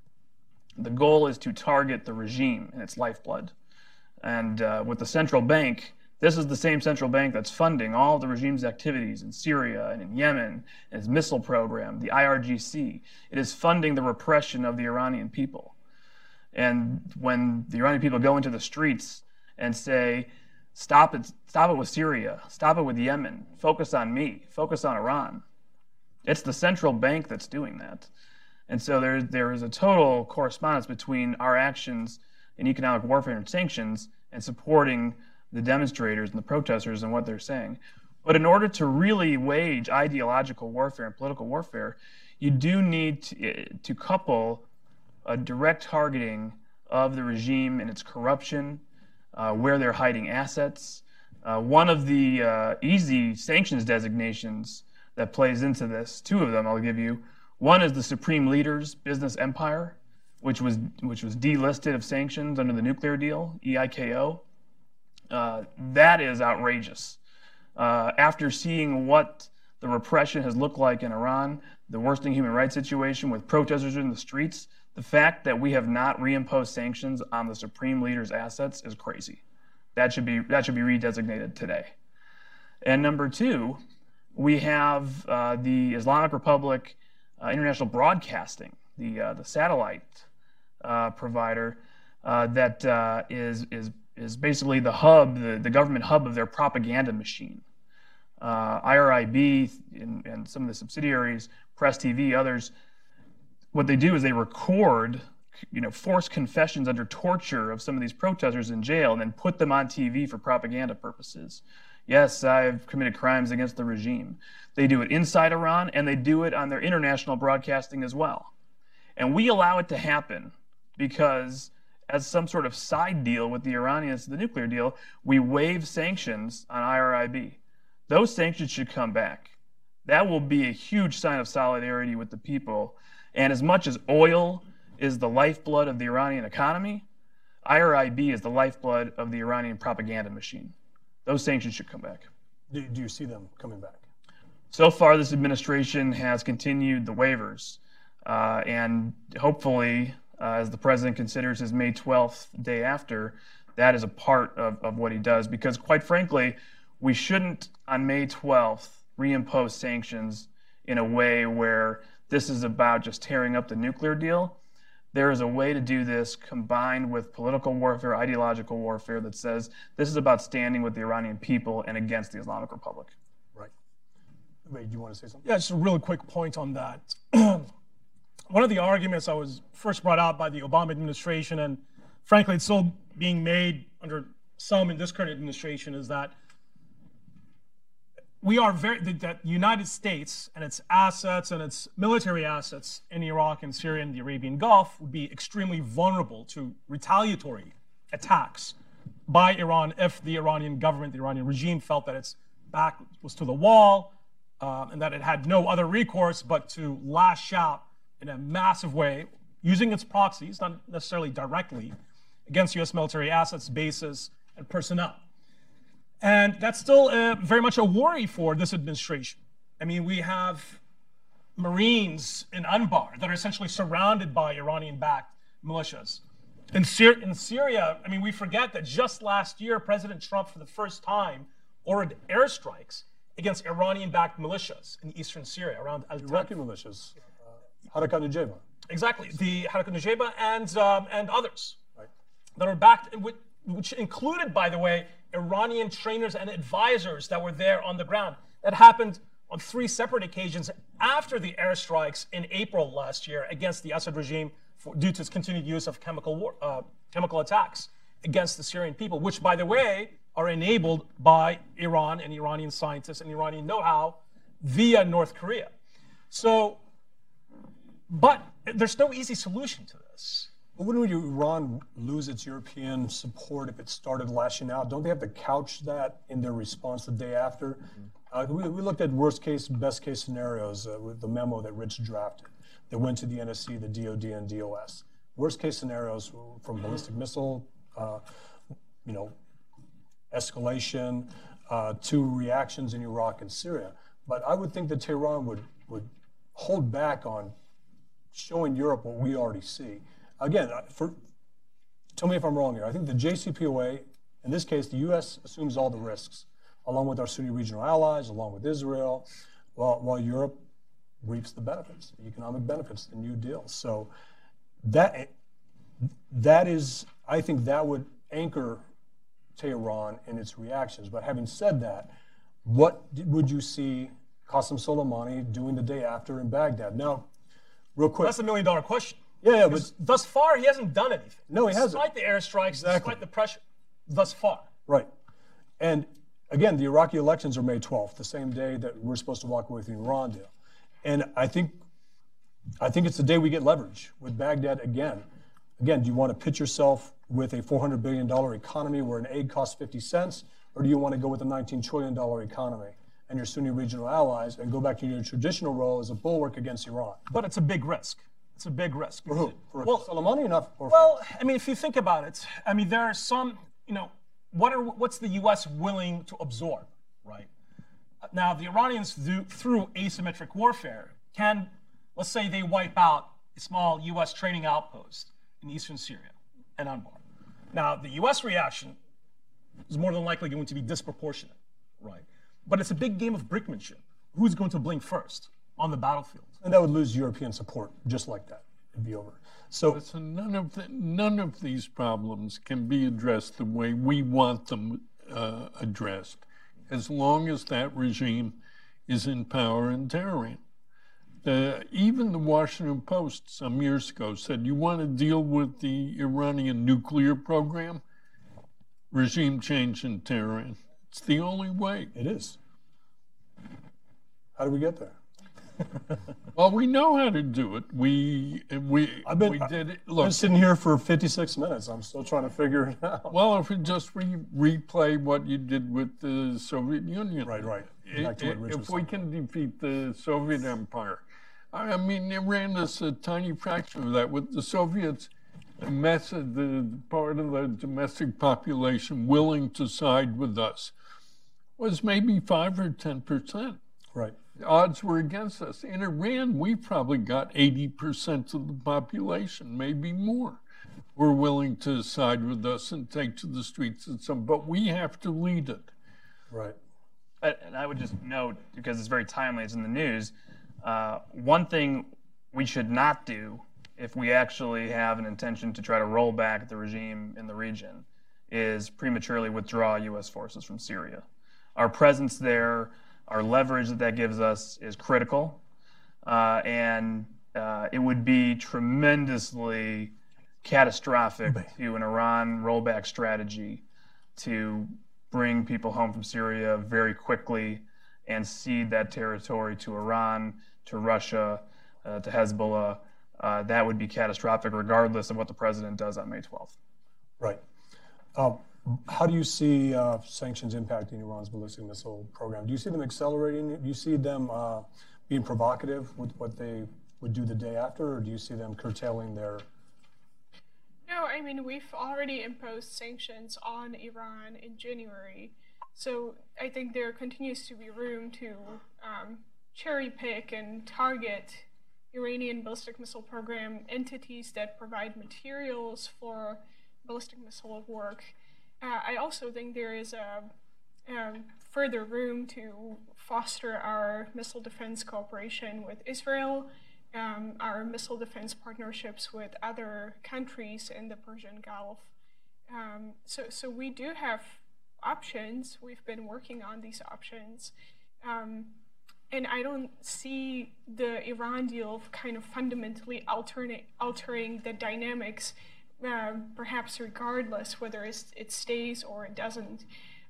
The goal is to target the regime and its lifeblood. And uh, with the central bank, this is the same central bank that's funding all the regime's activities in Syria and in Yemen, and its missile program, the I R G C. It is funding the repression of the Iranian people. And when the Iranian people go into the streets and say, stop it, stop it with Syria, stop it with Yemen, focus on me, focus on Iran, it's the central bank that's doing that. And so there, there is a total correspondence between our actions in economic warfare and sanctions and supporting the demonstrators and the protesters and what they're saying. But in order to really wage ideological warfare and political warfare, you do need to, to couple a direct targeting of the regime and its corruption, uh, where they're hiding assets. Uh, one of the uh, easy sanctions designations that plays into this, two of them I'll give you. One is the Supreme Leader's Business Empire, which was which was delisted of sanctions under the nuclear deal, E I K O. Uh, that is outrageous. Uh, after seeing what the repression has looked like in Iran, the worsening human rights situation with protesters in the streets, the fact that we have not reimposed sanctions on the Supreme Leader's assets is crazy. That should be that should be redesignated today. And number two, we have uh, the Islamic Republic uh, International Broadcasting, the uh, the satellite uh, provider uh, that uh, is is is basically the hub, the, the government hub of their propaganda machine. Uh, I R I B and, and some of the subsidiaries, Press T V, others. What they do is they record, you know, forced confessions under torture of some of these protesters in jail and then put them on T V for propaganda purposes. Yes, I've committed crimes against the regime. They do it inside Iran, and they do it on their international broadcasting as well. And we allow it to happen because as some sort of side deal with the Iranians to the nuclear deal, we waive sanctions on I R I B. Those sanctions should come back. That will be a huge sign of solidarity with the people. And as much as oil is the lifeblood of the Iranian economy, I R I B is the lifeblood of the Iranian propaganda machine. Those sanctions should come back. Do, do you see them coming back? So far, this administration has continued the waivers. Uh, and hopefully, uh, as the president considers his May twelfth day after, that is a part of, of what he does. Because quite frankly, we shouldn't, on May twelfth, reimpose sanctions in a way where this is about just tearing up the nuclear deal. There is a way to do this combined with political warfare, ideological warfare that says this is about standing with the Iranian people and against the Islamic Republic. Right. Wait, do you want to say something? Yeah, just a really quick point on that. One of the arguments I was first brought out by the Obama administration, and frankly, it's still being made under some in this current administration, is that we are very, that the United States and its assets and its military assets in Iraq and Syria and the Arabian Gulf would be extremely vulnerable to retaliatory attacks by Iran if the Iranian government, the Iranian regime, felt that its back was to the wall uh, and that it had no other recourse but to lash out in a massive way using its proxies, not necessarily directly, against U S military assets, bases, and personnel. And that's still uh, very much a worry for this administration. I mean, we have Marines in Anbar that are essentially surrounded by Iranian-backed militias. In, Syri in Syria, I mean, we forget that just last year, President Trump, for the first time, ordered airstrikes against Iranian-backed militias in eastern Syria, around Al-Tanf. Iraqi militias, uh, Harakat Nujayba. Exactly, the Harakat Nujayba and, um, and others, right, that are backed, which included, by the way, Iranian trainers and advisors that were there on the ground. That happened on three separate occasions after the airstrikes in April last year against the Assad regime for, due to its continued use of chemical, war, uh, chemical attacks against the Syrian people, which, by the way, are enabled by Iran and Iranian scientists and Iranian know-how via North Korea. So, but there's no easy solution to this. Wouldn't Iran lose its European support if it started lashing out? Don't they have to couch that in their response the day after? Mm-hmm. uh, we, we looked at worst case, best case scenarios uh, with the memo that Rich drafted that went to the N S C, the D O D, and D O S. Worst case scenarios from ballistic missile, uh, you know, escalation, uh, to reactions in Iraq and Syria. But I would think that Tehran would, would hold back on showing Europe what we already see. Again, for, tell me if I'm wrong here. I think the J C P O A, in this case, the U S assumes all the risks, along with our Sunni regional allies, along with Israel, while, while Europe reaps the benefits, the economic benefits, the New Deal. So that, that is, I think that would anchor Tehran in its reactions. But having said that, what did, would you see Qasem Soleimani doing the day after in Baghdad? Now, real quick. Well, that's a million dollar question. Yeah, yeah, but thus far he hasn't done anything. No, he hasn't. Despite the airstrikes, exactly. Despite the pressure, thus far. Right, and again, the Iraqi elections are May twelfth, the same day that we're supposed to walk away from the Iran deal, and I think, I think it's the day we get leverage with Baghdad again. Again, do you want to pitch yourself with a four hundred billion dollar economy where an aid costs fifty cents, or do you want to go with a nineteen trillion dollar economy and your Sunni regional allies and go back to your traditional role as a bulwark against Iran? But it's a big risk. It's a big risk. For who? For well, Soleimani enough? Or well, I mean, if you think about it, I mean, there are some, you know, what are what's the U S willing to absorb, right? Now, the Iranians, do, through asymmetric warfare, can, let's say they wipe out a small U S training outpost in eastern Syria and Anbar. Now, the U S reaction is more than likely going to be disproportionate, right? But it's a big game of brinkmanship. Who's going to blink first on the battlefield? And that would lose European support just like that. It'd be over. So, so none of the, none of these problems can be addressed the way we want them uh, addressed, as long as that regime is in power and Tehran. Uh, even the Washington Post some years ago said, you want to deal with the Iranian nuclear program? Regime change in Tehran. It's the only way. It is. How do we get there? Well, we know how to do it. We we I've been, we did it. Look, I've been sitting here for fifty-six minutes. I'm still trying to figure it out. Well, if we just re replay what you did with the Soviet Union, right, right. It, it, if we can defeat the Soviet Empire, I mean, Iran is a tiny fraction of that. With the Soviets, the method, the part of the domestic population willing to side with us was maybe five or ten percent. Right. Odds were against us. In Iran, we probably got eighty percent of the population, maybe more, were willing to side with us and take to the streets and some, but we have to lead it. Right. And I would just note, because it's very timely, it's in the news, uh, one thing we should not do if we actually have an intention to try to roll back the regime in the region is prematurely withdraw U S forces from Syria. Our presence there, our leverage that that gives us is critical, uh, and uh, it would be tremendously catastrophic to an Iran rollback strategy to bring people home from Syria very quickly and cede that territory to Iran, to Russia, uh, to Hezbollah. Uh, that would be catastrophic regardless of what the president does on May twelfth. Right. Uh, how do you see uh, sanctions impacting Iran's ballistic missile program? Do you see them accelerating? Do you see them uh, being provocative with what they would do the day after, or do you see them curtailing their... No, I mean, we've already imposed sanctions on Iran in January, so I think there continues to be room to um, cherry pick and target Iranian ballistic missile program entities that provide materials for ballistic missile work. Uh, I also think there is a, a further room to foster our missile defense cooperation with Israel, Um, our missile defense partnerships with other countries in the Persian Gulf. Um, so, so we do have options. We've been working on these options. Um, and I don't see the Iran deal kind of fundamentally alternate, altering the dynamics, uh, perhaps regardless whether it's, it stays or it doesn't.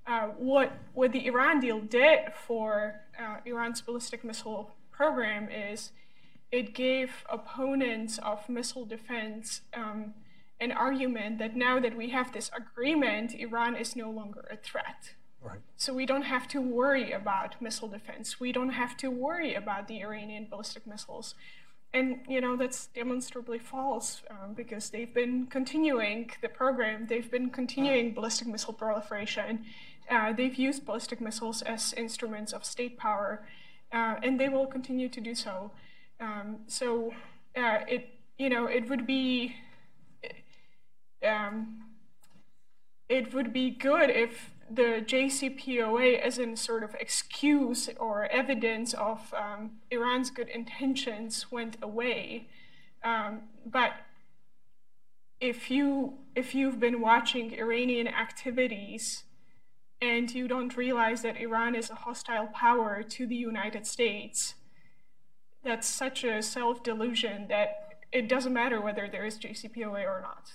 Uh, what, what the Iran deal did for uh, Iran's ballistic missile program is it gave opponents of missile defense um, an argument that now that we have this agreement, Iran is no longer a threat. Right. So we don't have to worry about missile defense. We don't have to worry about the Iranian ballistic missiles. And, you know, that's demonstrably false um, because they've been continuing the program. They've been continuing ballistic missile proliferation. Uh, they've used ballistic missiles as instruments of state power, uh, and they will continue to do so. Um, so uh, it, you know, it would be, um, it would be good if the J C P O A, as in sort of excuse or evidence of um, Iran's good intentions, went away. Um, but if you if you've been watching Iranian activities and you don't realize that Iran is a hostile power to the United States, that's such a self-delusion that it doesn't matter whether there is J C P O A or not.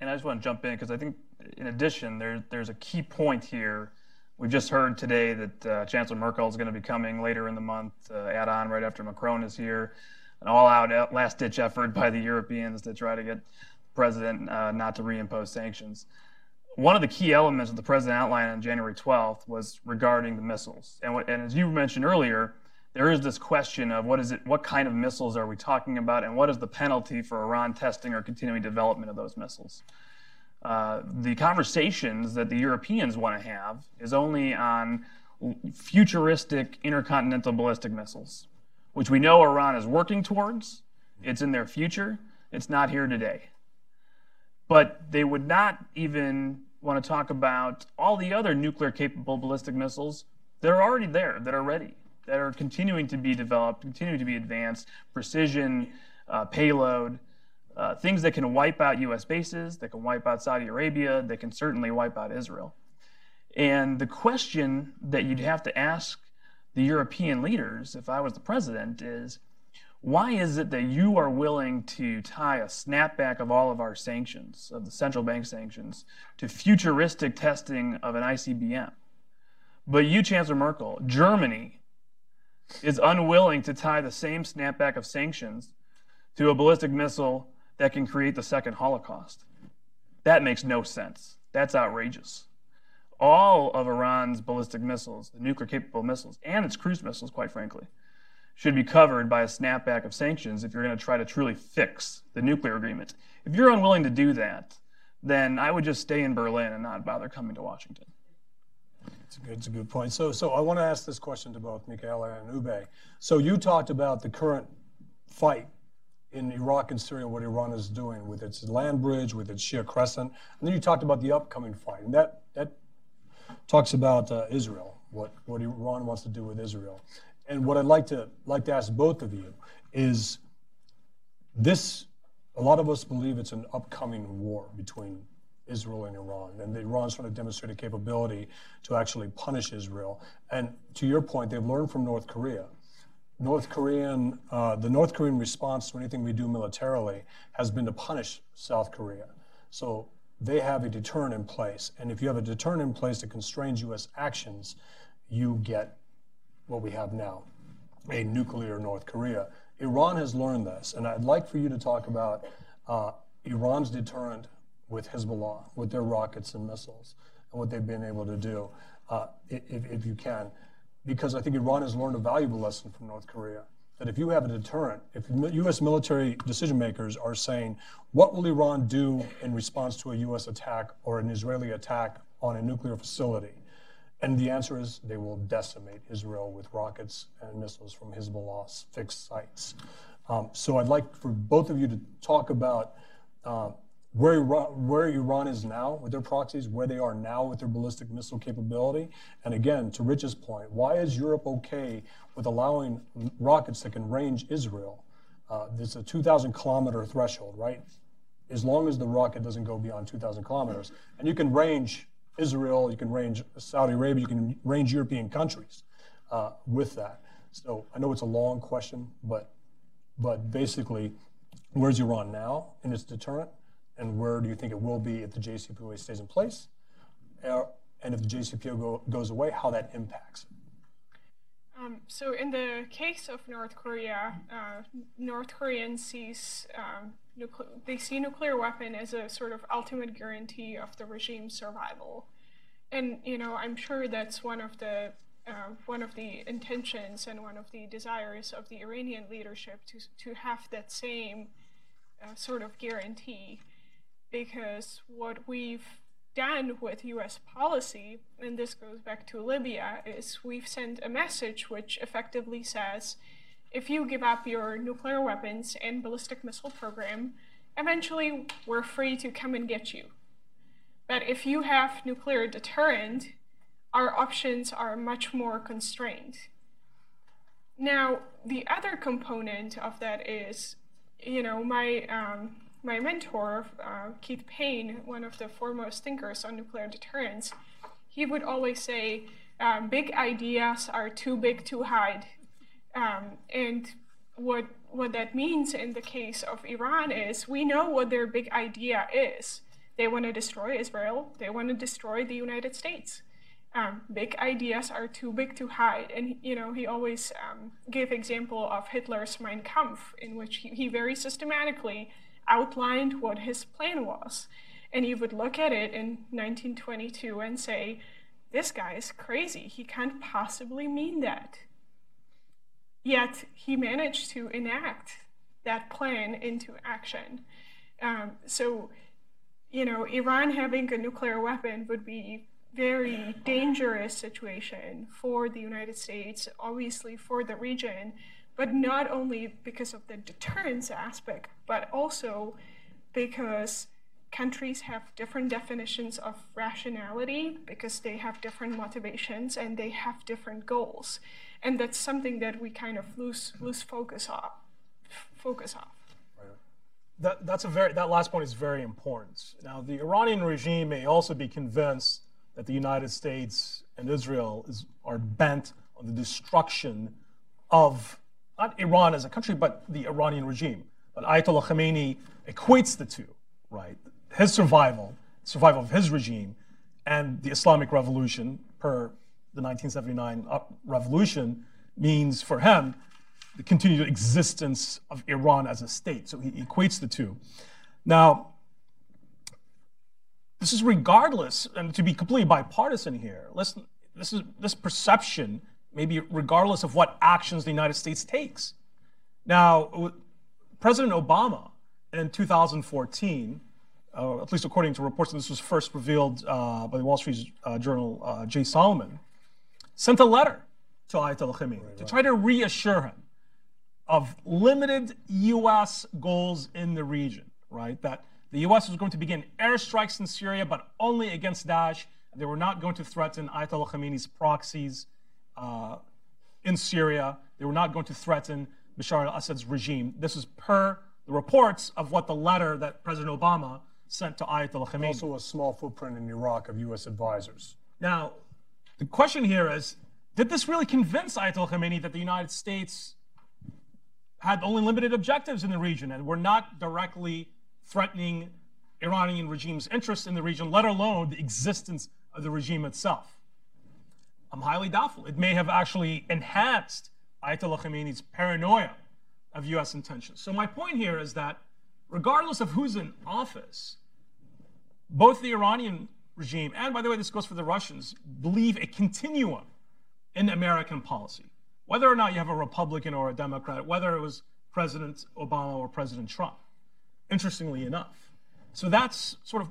And I just want to jump in because I think, in addition, there, there's a key point here. We've just heard today that uh, Chancellor Merkel is going to be coming later in the month, uh, add on right after Macron is here, an all-out last-ditch effort by the Europeans to try to get the president uh, not to reimpose sanctions. One of the key elements that the president outlined on January twelfth was regarding the missiles. And, what, and as you mentioned earlier, there is this question of what is it, what kind of missiles are we talking about, and what is the penalty for Iran testing or continuing development of those missiles? Uh, the conversations that the Europeans want to have is only on futuristic intercontinental ballistic missiles, which we know Iran is working towards. It's in their future. It's not here today. But they would not even want to talk about all the other nuclear-capable ballistic missiles that are already there, that are ready, that are continuing to be developed, continuing to be advanced, precision, uh, payload, uh, things that can wipe out U S bases, that can wipe out Saudi Arabia, that can certainly wipe out Israel. And the question that you'd have to ask the European leaders, if I was the president, is why is it that you are willing to tie a snapback of all of our sanctions, of the central bank sanctions, to futuristic testing of an I C B M? But you, Chancellor Merkel, Germany, is unwilling to tie the same snapback of sanctions to a ballistic missile that can create the second Holocaust. That makes no sense. That's outrageous. All of Iran's ballistic missiles, the nuclear-capable missiles, and its cruise missiles, quite frankly, should be covered by a snapback of sanctions if you're going to try to truly fix the nuclear agreement. If you're unwilling to do that, then I would just stay in Berlin and not bother coming to Washington. It's a good, it's a good point. So, so I want to ask this question to both Michaela and Ube. So you talked about the current fight in Iraq and Syria, what Iran is doing with its land bridge, with its Shia Crescent, and then you talked about the upcoming fight, and that that talks about uh, Israel what, what Iran wants to do with Israel. And what I'd like to, like to ask both of you is this, a lot of us believe it's an upcoming war between Israel and Iran, and Iran's trying to demonstrate a capability to actually punish Israel. And to your point, they've learned from North Korea. North Korean, uh, the North Korean response to anything we do militarily has been to punish South Korea. So they have a deterrent in place. And if you have a deterrent in place that constrains U S actions, you get what we have now, a nuclear North Korea. Iran has learned this. And I'd like for you to talk about uh, Iran's deterrent with Hezbollah, with their rockets and missiles, and what they've been able to do, uh, if, if you can. Because I think Iran has learned a valuable lesson from North Korea, that if you have a deterrent, if U S military decision makers are saying, what will Iran do in response to a U S attack or an Israeli attack on a nuclear facility? And the answer is they will decimate Israel with rockets and missiles from Hezbollah's fixed sites. Um, so I'd like for both of you to talk about uh, Where Iran, where Iran is now with their proxies, where they are now with their ballistic missile capability. And again, to Rich's point, why is Europe okay with allowing rockets that can range Israel? Uh, there's a two thousand kilometer threshold, right? As long as the rocket doesn't go beyond two thousand kilometers. And you can range Israel, you can range Saudi Arabia, you can range European countries uh, with that. So I know it's a long question, but, but basically, where's Iran now in its deterrent? And where do you think it will be if the J C P O A stays in place? Uh, and if the J C P O A go, goes away, how that impacts it? Um, so in the case of North Korea, uh, North Koreans sees, um, they see nuclear weapon as a sort of ultimate guarantee of the regime's survival. And, you know, I'm sure that's one of the, uh, one of the intentions and one of the desires of the Iranian leadership to, to have that same uh, sort of guarantee. Because what we've done with U S policy, and this goes back to Libya, is we've sent a message which effectively says, if you give up your nuclear weapons and ballistic missile program, eventually we're free to come and get you. But if you have nuclear deterrent, our options are much more constrained. Now, the other component of that is, you know, my... Um, My mentor, uh, Keith Payne, one of the foremost thinkers on nuclear deterrence, he would always say, um, big ideas are too big to hide. Um, and what, what that means in the case of Iran is we know what their big idea is. They want to destroy Israel. They want to destroy the United States. Um, big ideas are too big to hide. And you know, he always um, gave example of Hitler's Mein Kampf, in which he, he very systematically outlined what his plan was. And you would look at it in nineteen twenty-two and say, this guy is crazy. He can't possibly mean that. Yet he managed to enact that plan into action. Um, so, you know, Iran having a nuclear weapon would be a very dangerous situation for the United States, obviously for the region, but not only because of the deterrence aspect, but also because countries have different definitions of rationality, because they have different motivations and they have different goals. And that's something that we kind of lose, lose focus on. Focus on. Right. That, that's a very, that last point is very important. Now, the Iranian regime may also be convinced that the United States and Israel is, are bent on the destruction of not Iran as a country, but the Iranian regime. But Ayatollah Khamenei equates the two, right? His survival, survival of his regime, and the Islamic Revolution, per the nineteen seventy-nine revolution, means for him the continued existence of Iran as a state. So he equates the two. Now, this is regardless, and to be completely bipartisan here, listen, this is this perception maybe regardless of what actions the United States takes. Now, President Obama in two thousand fourteen, uh, at least according to reports, and this was first revealed uh, by the Wall Street uh, Journal, uh, Jay Solomon, sent a letter to Ayatollah Khamenei right, to try to reassure him of limited U S goals in the region, right? That the U S was going to begin airstrikes in Syria, but only against Daesh, They were not going to threaten Ayatollah Khamenei's proxies uh, in Syria. They were not going to threaten Bashar al-Assad's regime. This is per the reports of what the letter that President Obama sent to Ayatollah Khamenei. Also a small footprint in Iraq of U S advisors. Now, the question here is, did this really convince Ayatollah Khamenei that the United States had only limited objectives in the region and were not directly threatening Iranian regime's interests in the region, let alone the existence of the regime itself? I'm highly doubtful. It may have actually enhanced Ayatollah Khamenei's paranoia of U S intentions. So my point here is that regardless of who's in office, both the Iranian regime, and by the way, this goes for the Russians, believe a continuum in American policy. Whether or not you have a Republican or a Democrat, whether it was President Obama or President Trump, interestingly enough. So that's sort of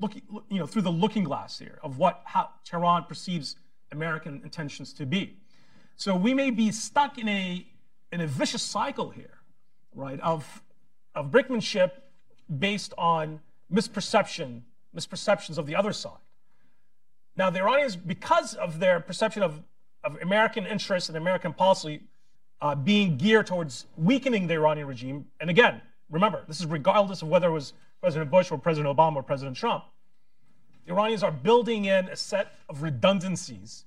looking, you know, through the looking glass here of what, how Tehran perceives American intentions to be. So we may be stuck in a, in a vicious cycle here, right, of, of brinkmanship based on misperception, misperceptions of the other side. Now, the Iranians, because of their perception of, of American interests and American policy uh, being geared towards weakening the Iranian regime, and again, remember, this is regardless of whether it was President Bush or President Obama or President Trump, the Iranians are building in a set of redundancies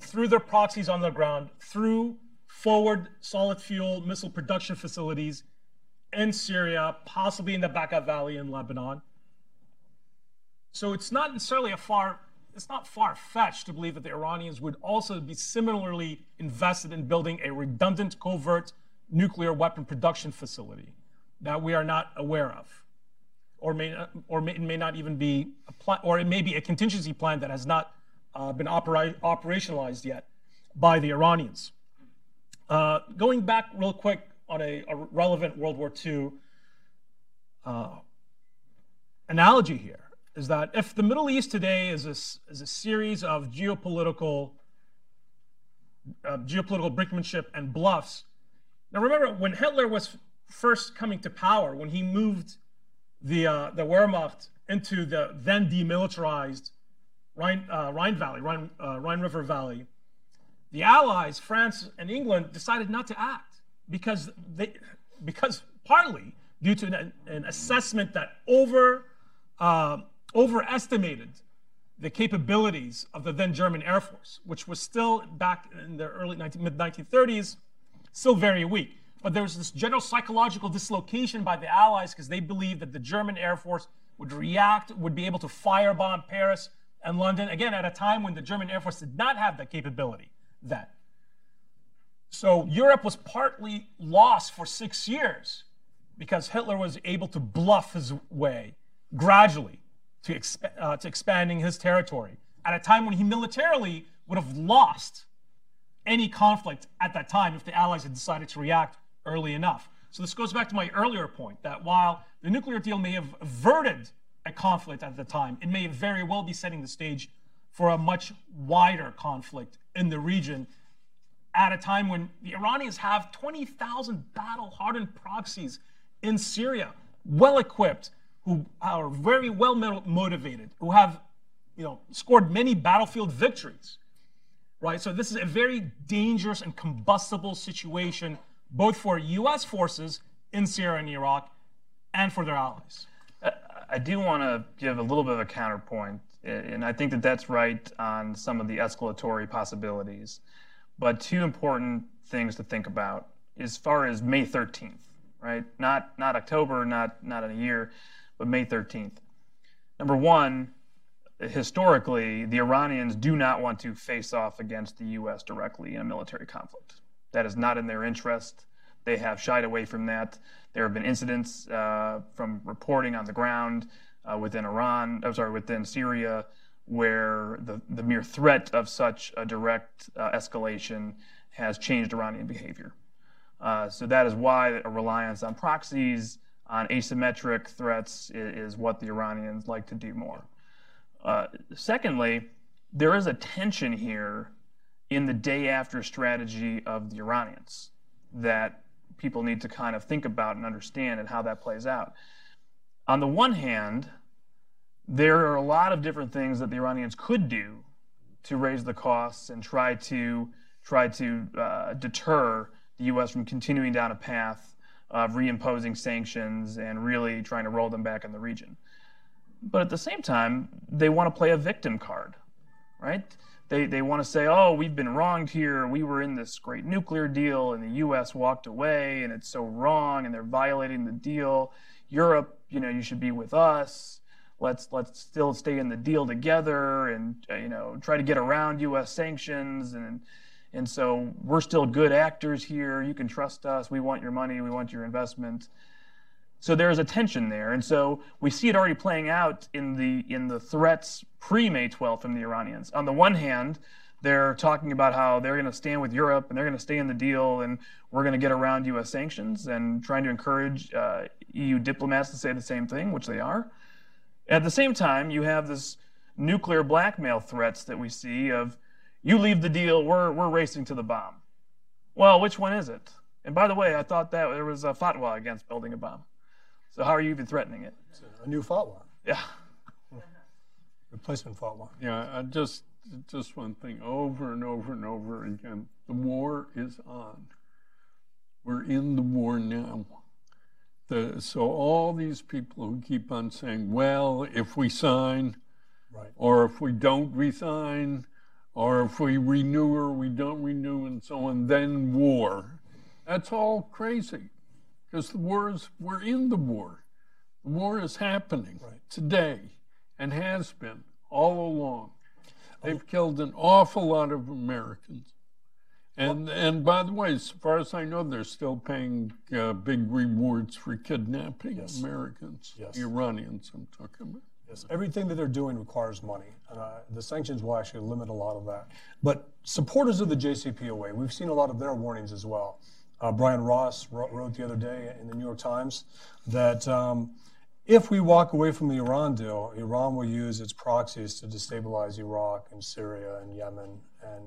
through their proxies on the ground, through forward solid fuel missile production facilities in Syria, possibly in the Bekaa Valley in Lebanon. So it's not necessarily a far, it's not far-fetched to believe that the Iranians would also be similarly invested in building a redundant covert nuclear weapon production facility that we are not aware of, or may, or may, it may not even be a plan, or it may be a contingency plan that has not uh, been opera operationalized yet by the Iranians. Uh, going back real quick on a, a relevant World War Two uh, analogy here is that if the Middle East today is a, is a series of geopolitical uh, geopolitical brinkmanship and bluffs. Now remember, when Hitler was first coming to power, when he moved the uh, the Wehrmacht into the then demilitarized Rhine uh, Rhine Valley, Rhine uh, Rhine River Valley, the Allies, France and England, decided not to act because they because partly due to an, an assessment that over uh, overestimated the capabilities of the then German Air Force, which was still back in the early mid nineteen thirties, still very weak. But there was this general psychological dislocation by the Allies because they believed that the German Air Force would react, would be able to firebomb Paris and London, again, at a time when the German Air Force did not have that capability then. So Europe was partly lost for six years because Hitler was able to bluff his way gradually to, exp uh, to expanding his territory at a time when he militarily would have lost any conflict at that time if the Allies had decided to react early enough. So this goes back to my earlier point that while the nuclear deal may have averted a conflict at the time, it may very well be setting the stage for a much wider conflict in the region at a time when the Iranians have twenty thousand battle-hardened proxies in Syria, well-equipped, who are very well motivated, who have, you know, scored many battlefield victories, right? So this is a very dangerous and combustible situation both for U S forces in Syria and Iraq and for their allies. I do want to give a little bit of a counterpoint, and I think that that's right on some of the escalatory possibilities. But two important things to think about as far as May thirteenth, right? Not, not October, not, not in a year, but May thirteenth. Number one, historically, the Iranians do not want to face off against the U S directly in a military conflict. That is not in their interest. They have shied away from that. There have been incidents uh, from reporting on the ground uh, within Iran, I'm sorry, within Syria, where the, the mere threat of such a direct uh, escalation has changed Iranian behavior. Uh, so that is why a reliance on proxies, on asymmetric threats is, is what the Iranians like to do more. Uh, secondly, there is a tension here in the day after strategy of the Iranians that people need to kind of think about and understand and how that plays out. On the one hand, there are a lot of different things that the Iranians could do to raise the costs and try to try to uh, deter the U S from continuing down a path of reimposing sanctions and really trying to roll them back in the region. But at the same time, they want to play a victim card, right? They, they want to say, oh, we've been wronged here. We were in this great nuclear deal, and the U S walked away, and it's so wrong, and they're violating the deal. Europe, you know, you should be with us. Let's let's still stay in the deal together, and you know, try to get around U S sanctions, and and so we're still good actors here. You can trust us. We want your money. We want your investment. So there is a tension there, and so we see it already playing out in the in the threats pre May twelfth from the Iranians. On the one hand, they're talking about how they're going to stand with Europe and they're going to stay in the deal, and we're going to get around U S sanctions, and trying to encourage uh, E U diplomats to say the same thing, which they are. At the same time, you have this nuclear blackmail threats that we see of, you leave the deal, we're, we're racing to the bomb. Well, which one is it? And by the way, I thought that there was a fatwa against building a bomb. So how are you even threatening it? It's a new fatwa. Yeah. Replacement fatwa. Yeah, I just, just one thing, over and over and over again, the war is on. We're in the war now. The, so all these people who keep on saying, well, if we sign, right, or if we don't resign, or if we renew or we don't renew, and so on, then war. That's all crazy, because the war is, we're in the war. The war is happening right today, and has been all along. They've killed an awful lot of Americans. And, and by the way, as far as I know, they're still paying uh, big rewards for kidnapping yes. Americans, yes. Iranians, I'm talking about. Yes, everything that they're doing requires money. And uh, the sanctions will actually limit a lot of that. But supporters of the J C P O A, we've seen a lot of their warnings as well. Uh, Brian Ross wrote, wrote the other day in the New York Times that um, if we walk away from the Iran deal, Iran will use its proxies to destabilize Iraq and Syria and Yemen and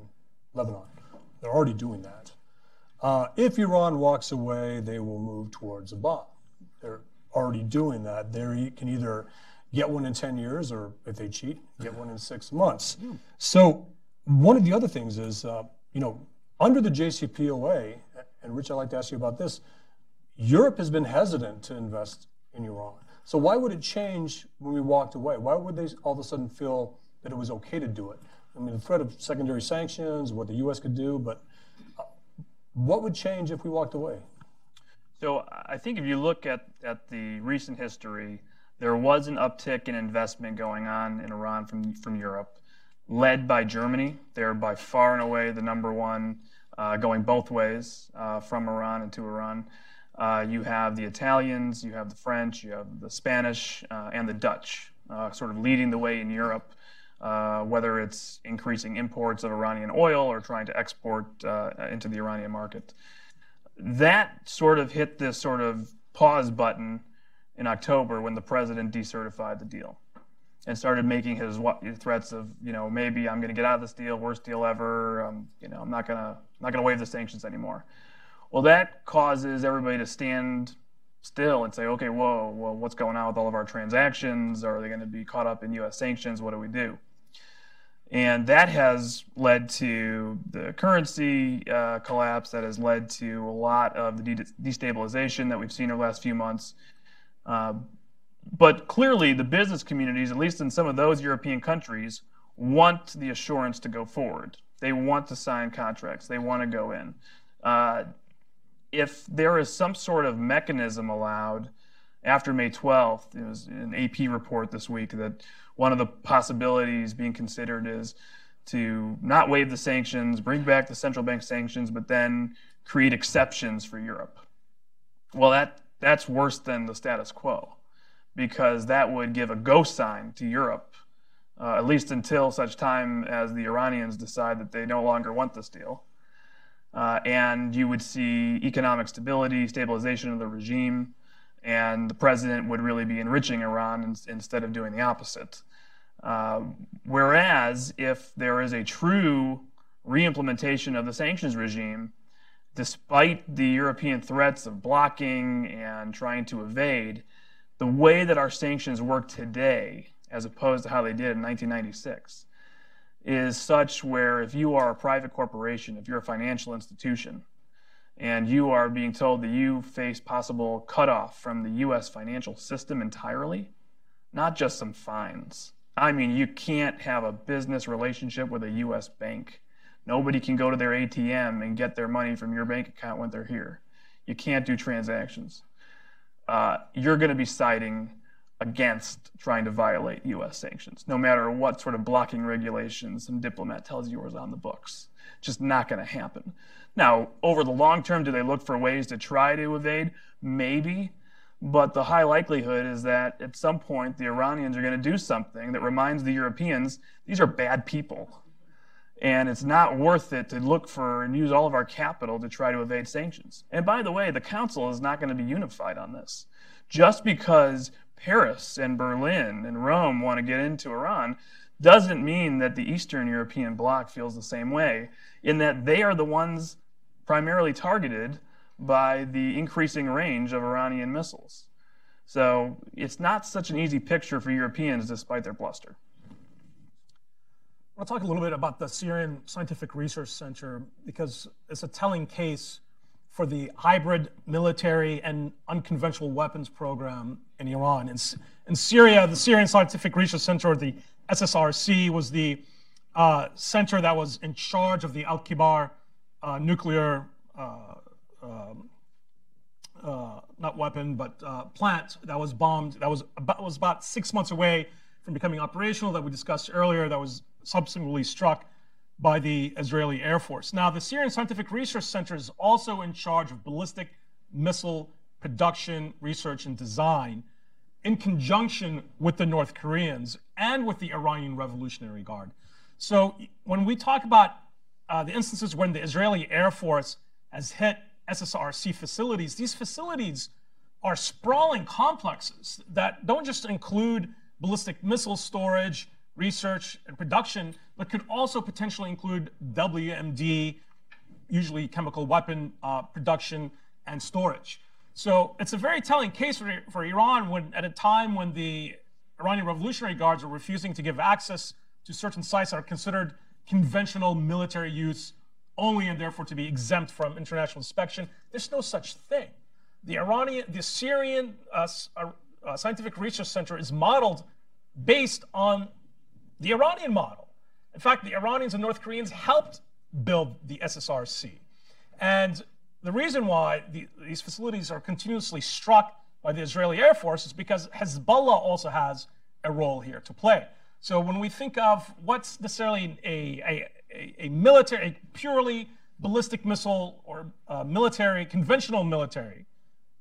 Lebanon. They're already doing that. Uh, if Iran walks away, they will move towards a bomb. They're already doing that. They can either get one in ten years, or if they cheat, get one in six months. Mm. So one of the other things is, uh, you know, under the J C P O A, and Rich, I'd like to ask you about this, Europe has been hesitant to invest in Iran. So why would it change when we walked away? Why would they all of a sudden feel that it was okay to do it? I mean, the threat of secondary sanctions, what the U S could do, but what would change if we walked away? So I think if you look at, at the recent history, there was an uptick in investment going on in Iran from, from Europe, led by Germany. They're by far and away the number one, uh, going both ways uh, from Iran and to Iran. Uh, you have the Italians, you have the French, you have the Spanish, uh, and the Dutch uh, sort of leading the way in Europe. Uh, whether it's increasing imports of Iranian oil or trying to export uh, into the Iranian market. That sort of hit this sort of pause button in October when the president decertified the deal and started making his threats of, you know, maybe I'm going to get out of this deal, worst deal ever, um, you know, I'm not going to not going to waive the sanctions anymore. Well, that causes everybody to stand still and say, okay, whoa, well, what's going on with all of our transactions? Are they going to be caught up in U S sanctions? What do we do? And that has led to the currency uh, collapse, that has led to a lot of the de destabilization that we've seen over the last few months. Uh, but clearly the business communities, at least in some of those European countries, want the assurance to go forward. They want to sign contracts. They want to go in. Uh, If there is some sort of mechanism allowed after May twelfth, there was an A P report this week that one of the possibilities being considered is to not waive the sanctions, bring back the central bank sanctions, but then create exceptions for Europe. Well, that, that's worse than the status quo, because that would give a go sign to Europe, uh, at least until such time as the Iranians decide that they no longer want this deal. Uh, and you would see economic stability, stabilization of the regime, and the president would really be enriching Iran in, instead of doing the opposite. Uh, whereas if there is a true reimplementation of the sanctions regime, despite the European threats of blocking and trying to evade, the way that our sanctions work today as opposed to how they did in nineteen ninety-six, is such where if you are a private corporation, if you're a financial institution, and you are being told that you face possible cutoff from the U S financial system entirely, not just some fines. I mean, you can't have a business relationship with a U S bank. Nobody can go to their A T M and get their money from your bank account when they're here. You can't do transactions. Uh, you're going to be siding against trying to violate U S sanctions, no matter what sort of blocking regulations some diplomat tells you is on the books. Just not going to happen. Now, over the long term, do they look for ways to try to evade? Maybe. But the high likelihood is that at some point, the Iranians are going to do something that reminds the Europeans, these are bad people. And it's not worth it to look for and use all of our capital to try to evade sanctions. And by the way, the Council is not going to be unified on this. Just because Paris and Berlin and Rome want to get into Iran doesn't mean that the Eastern European bloc feels the same way, in that they are the ones primarily targeted by the increasing range of Iranian missiles. So it's not such an easy picture for Europeans, despite their bluster. I want to talk a little bit about the Syrian Scientific Research Center, because it's a telling case for the hybrid military and unconventional weapons program in Iran. In, in Syria, the Syrian Scientific Research Center, or the S S R C, was the uh, center that was in charge of the Al-Kibar uh, nuclear, uh, uh, uh, not weapon, but uh, plant that was bombed, that was about, was about six months away from becoming operational, that we discussed earlier, that was subsequently struck by the Israeli Air Force. Now, the Syrian Scientific Research Center is also in charge of ballistic missile production, research, and design in conjunction with the North Koreans and with the Iranian Revolutionary Guard. So when we talk about uh, the instances when the Israeli Air Force has hit S S R C facilities, these facilities are sprawling complexes that don't just include ballistic missile storage, research, and production, but could also potentially include W M D, usually chemical weapon uh, production and storage. So it's a very telling case for, for Iran when, at a time when the Iranian Revolutionary Guards are refusing to give access to certain sites that are considered conventional military use only and therefore to be exempt from international inspection. There's no such thing. The Iranian, the Syrian uh, uh, Scientific Research Center is modeled based on the Iranian model. In fact, the Iranians and North Koreans helped build the S S R C. And the reason why the, these facilities are continuously struck by the Israeli Air Force is because Hezbollah also has a role here to play. So when we think of what's necessarily a, a, a, a military, a purely ballistic missile or uh, military, conventional military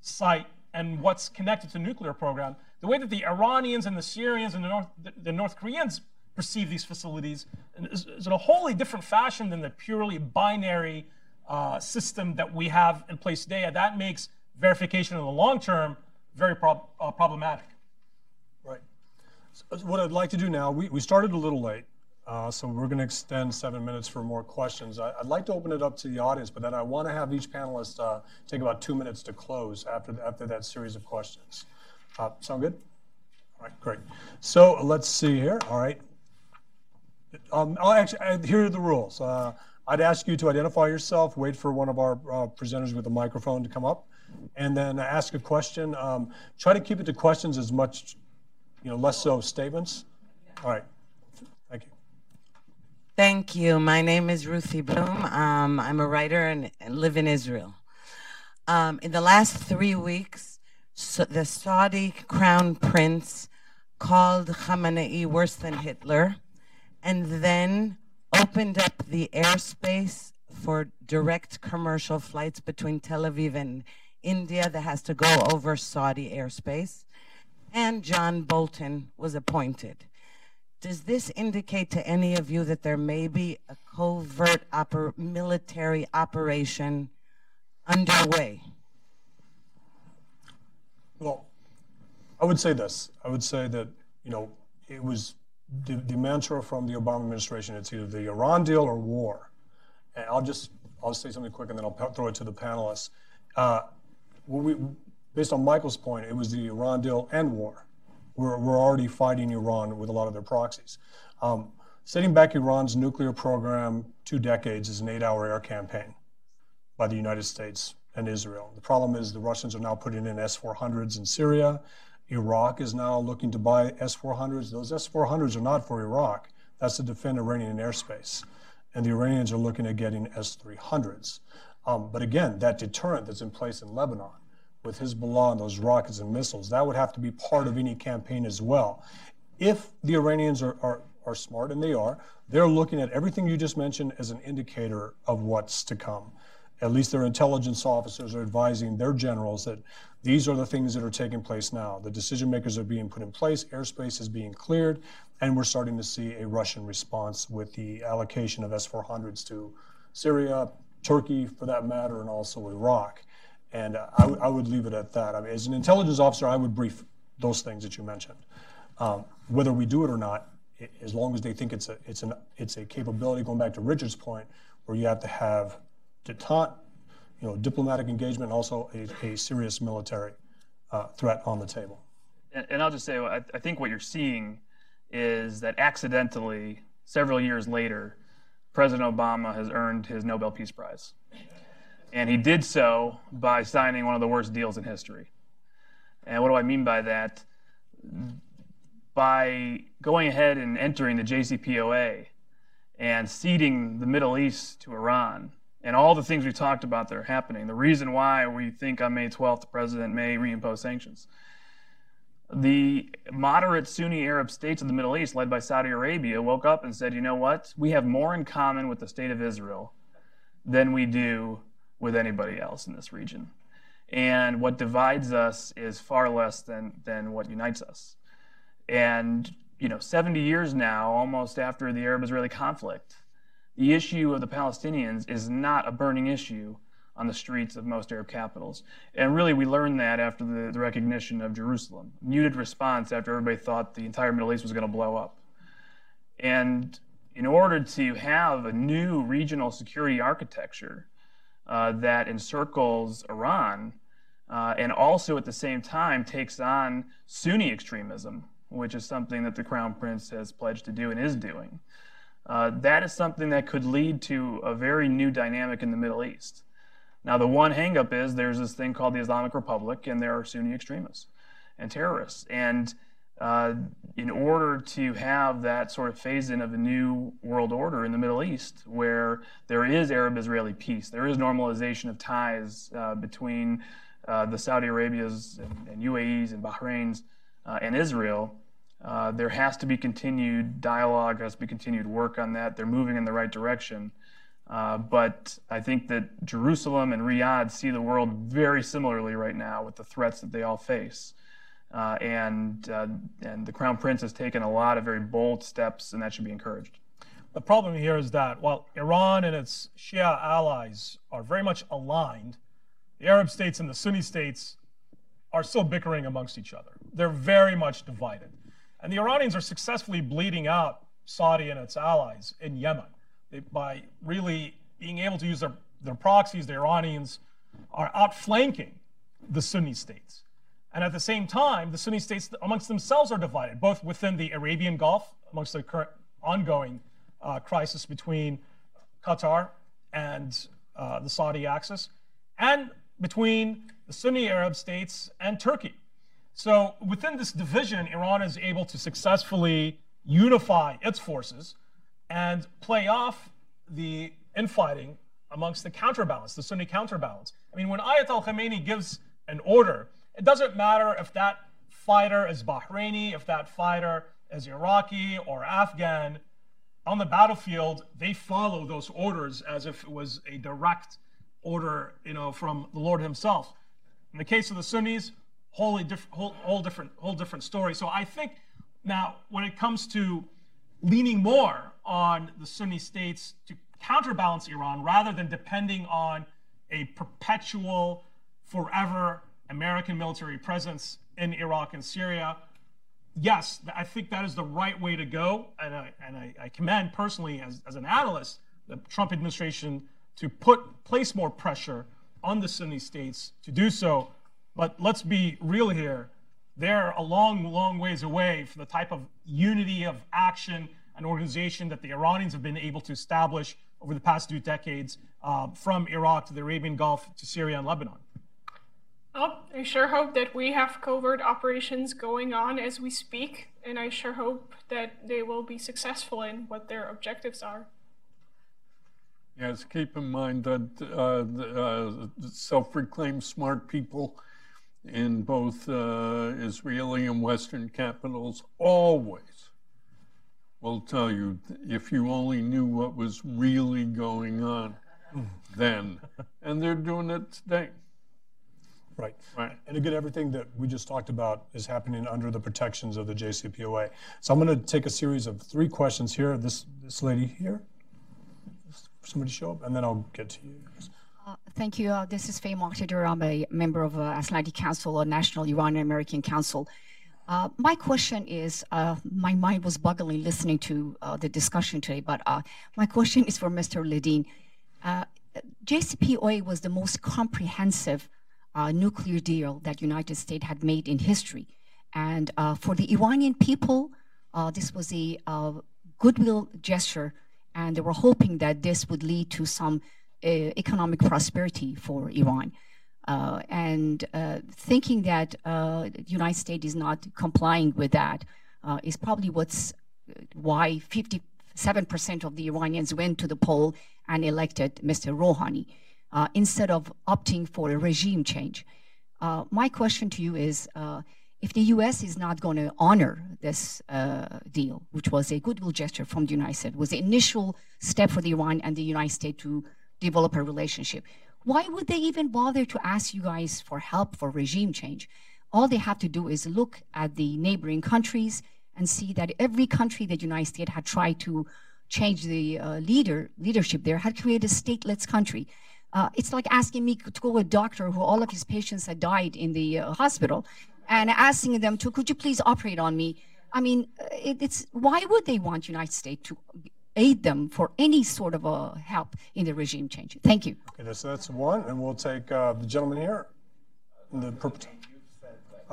site and what's connected to the nuclear program, the way that the Iranians and the Syrians and the North, the, the North Koreans perceive these facilities is, is in a wholly different fashion than the purely binary uh, system that we have in place today. And that makes verification in the long term very prob uh, problematic. Right. So what I'd like to do now, we, we started a little late, uh, so we're going to extend seven minutes for more questions. I, I'd like to open it up to the audience, but then I want to have each panelist uh, take about two minutes to close after, after that series of questions. Uh, sound good? All right, great. So let's see here. All right. Um, I'll actually, I, here are the rules. Uh, I'd ask you to identify yourself, wait for one of our uh, presenters with a microphone to come up, and then ask a question. Um, try to keep it to questions as much, you know, less so statements. All right. Thank you. Thank you. My name is Ruthie Bloom. Um, I'm a writer and, and live in Israel. Um, in the last three weeks, so the Saudi crown prince called Khamenei worse than Hitler, and then opened up the airspace for direct commercial flights between Tel Aviv and India that has to go over Saudi airspace, and John Bolton was appointed. Does this indicate to any of you that there may be a covert oper- military operation underway? Well, I would say this. I would say that, you know, it was the, the mantra from the Obama administration. It's either the Iran deal or war. And I'll just, I'll say something quick and then I'll throw it to the panelists. Uh, we, based on Michael's point, it was the Iran deal and war. We're, we're already fighting Iran with a lot of their proxies. Um, setting back Iran's nuclear program two decades is an eight-hour air campaign by the United States and Israel. The problem is the Russians are now putting in S four hundreds in Syria. Iraq is now looking to buy S four hundreds. Those S four hundreds are not for Iraq. That's to defend Iranian airspace. And the Iranians are looking at getting S three hundreds. Um, but again, that deterrent that's in place in Lebanon with Hezbollah and those rockets and missiles, that would have to be part of any campaign as well. If the Iranians are, are, are smart, and they are, they're looking at everything you just mentioned as an indicator of what's to come. At least their intelligence officers are advising their generals that these are the things that are taking place now. The decision makers are being put in place, airspace is being cleared, and we're starting to see a Russian response with the allocation of S four hundreds to Syria, Turkey, for that matter, and also Iraq. And uh, I, I would leave it at that. I mean, as an intelligence officer, I would brief those things that you mentioned. Um, whether we do it or not, it, as long as they think it's a, it's, an, it's a capability, going back to Richard's point, where you have to have detente, you know, diplomatic engagement, and also a, a serious military uh, threat on the table. And, and I'll just say, I, I think what you're seeing is that accidentally, several years later, President Obama has earned his Nobel Peace Prize. And he did so by signing one of the worst deals in history. And what do I mean by that? By going ahead and entering the J C P O A and ceding the Middle East to Iran, and all the things we talked about that are happening, the reason why we think on May twelfth the president may reimpose sanctions. The moderate Sunni Arab states of the Middle East, led by Saudi Arabia, woke up and said, you know what? We have more in common with the state of Israel than we do with anybody else in this region. And what divides us is far less than, than what unites us. And, you know, seventy years now, almost after the Arab-Israeli conflict, the issue of the Palestinians is not a burning issue on the streets of most Arab capitals. And really, we learned that after the, the recognition of Jerusalem. Muted response after everybody thought the entire Middle East was going to blow up. And in order to have a new regional security architecture uh, that encircles Iran, uh, and also at the same time takes on Sunni extremism, which is something that the Crown Prince has pledged to do and is doing, uh, that is something that could lead to a very new dynamic in the Middle East. Now, the one hangup is there's this thing called the Islamic Republic, and there are Sunni extremists and terrorists. And uh, in order to have that sort of phase-in of a new world order in the Middle East, where there is Arab-Israeli peace, there is normalization of ties uh, between uh, the Saudi Arabias and, and U A Es and Bahrains uh, and Israel, uh, there has to be continued dialogue, has to be continued work on that. They're moving in the right direction. Uh, but I think that Jerusalem and Riyadh see the world very similarly right now with the threats that they all face. Uh, and, uh, and the Crown Prince has taken a lot of very bold steps, and that should be encouraged. The problem here is that while Iran and its Shia allies are very much aligned, the Arab states and the Sunni states are still bickering amongst each other. They're very much divided. And the Iranians are successfully bleeding out Saudi and its allies in Yemen. They, by really being able to use their, their proxies, the Iranians are outflanking the Sunni states. And at the same time, the Sunni states amongst themselves are divided, both within the Arabian Gulf, amongst the current ongoing uh, crisis between Qatar and uh, the Saudi axis, and between the Sunni Arab states and Turkey. So within this division, Iran is able to successfully unify its forces and play off the infighting amongst the counterbalance, the Sunni counterbalance. I mean, when Ayatollah Khamenei gives an order, it doesn't matter if that fighter is Bahraini, if that fighter is Iraqi or Afghan. On the battlefield, they follow those orders as if it was a direct order, you know, from the Lord himself. In the case of the Sunnis, wholly diff whole, whole different, whole different story. So I think now when it comes to leaning more on the Sunni states to counterbalance Iran rather than depending on a perpetual, forever American military presence in Iraq and Syria. Yes, I think that is the right way to go. And I, and I, I commend personally, as, as an analyst, the Trump administration to put place more pressure on the Sunni states to do so. But let's be real here. they're a long, long ways away from the type of unity of action and organization that the Iranians have been able to establish over the past two decades, uh, from Iraq to the Arabian Gulf to Syria and Lebanon. Well, I sure hope that we have covert operations going on as we speak, and I sure hope that they will be successful in what their objectives are. Yes, keep in mind that uh, the, uh, self-proclaimed smart people in both uh, Israeli and Western capitals always will tell you, if you only knew what was really going on then, and they're doing it today. Right. Right. And again, everything that we just talked about is happening under the protections of the J C P O A. So I'm going to take a series of three questions here. This this lady here, somebody show up, and then I'll get to you. Uh, thank you. Uh, this is Faye Mokhtar. I'm a member of uh, Atlantic Council, a National Iranian-American Council. Uh, my question is, uh, my mind was boggling listening to uh, the discussion today, but uh, my question is for Mister Ledeen. Uh, J C P O A was the most comprehensive Uh, nuclear deal that United States had made in history. And uh, for the Iranian people, uh, this was a uh, goodwill gesture, and they were hoping that this would lead to some uh, economic prosperity for Iran. Uh, and uh, thinking that uh, the United States is not complying with that uh, is probably what's why fifty-seven percent of the Iranians went to the poll and elected Mister Rouhani, Uh, instead of opting for a regime change. Uh, my question to you is, uh, if the U S is not going to honor this uh, deal, which was a goodwill gesture from the United States, was the initial step for the Iran and the United States to develop a relationship, why would they even bother to ask you guys for help for regime change? All they have to do is look at the neighboring countries and see that every country that the United States had tried to change the uh, leader leadership there had created a stateless country. Uh, it's like asking me to go to a doctor who all of his patients had died in the uh, hospital and asking them to, could you please operate on me? I mean, it, it's, why would they want United States to aid them for any sort of a help in the regime change? Thank you. Okay, so that's one, and we'll take uh, the gentleman here. The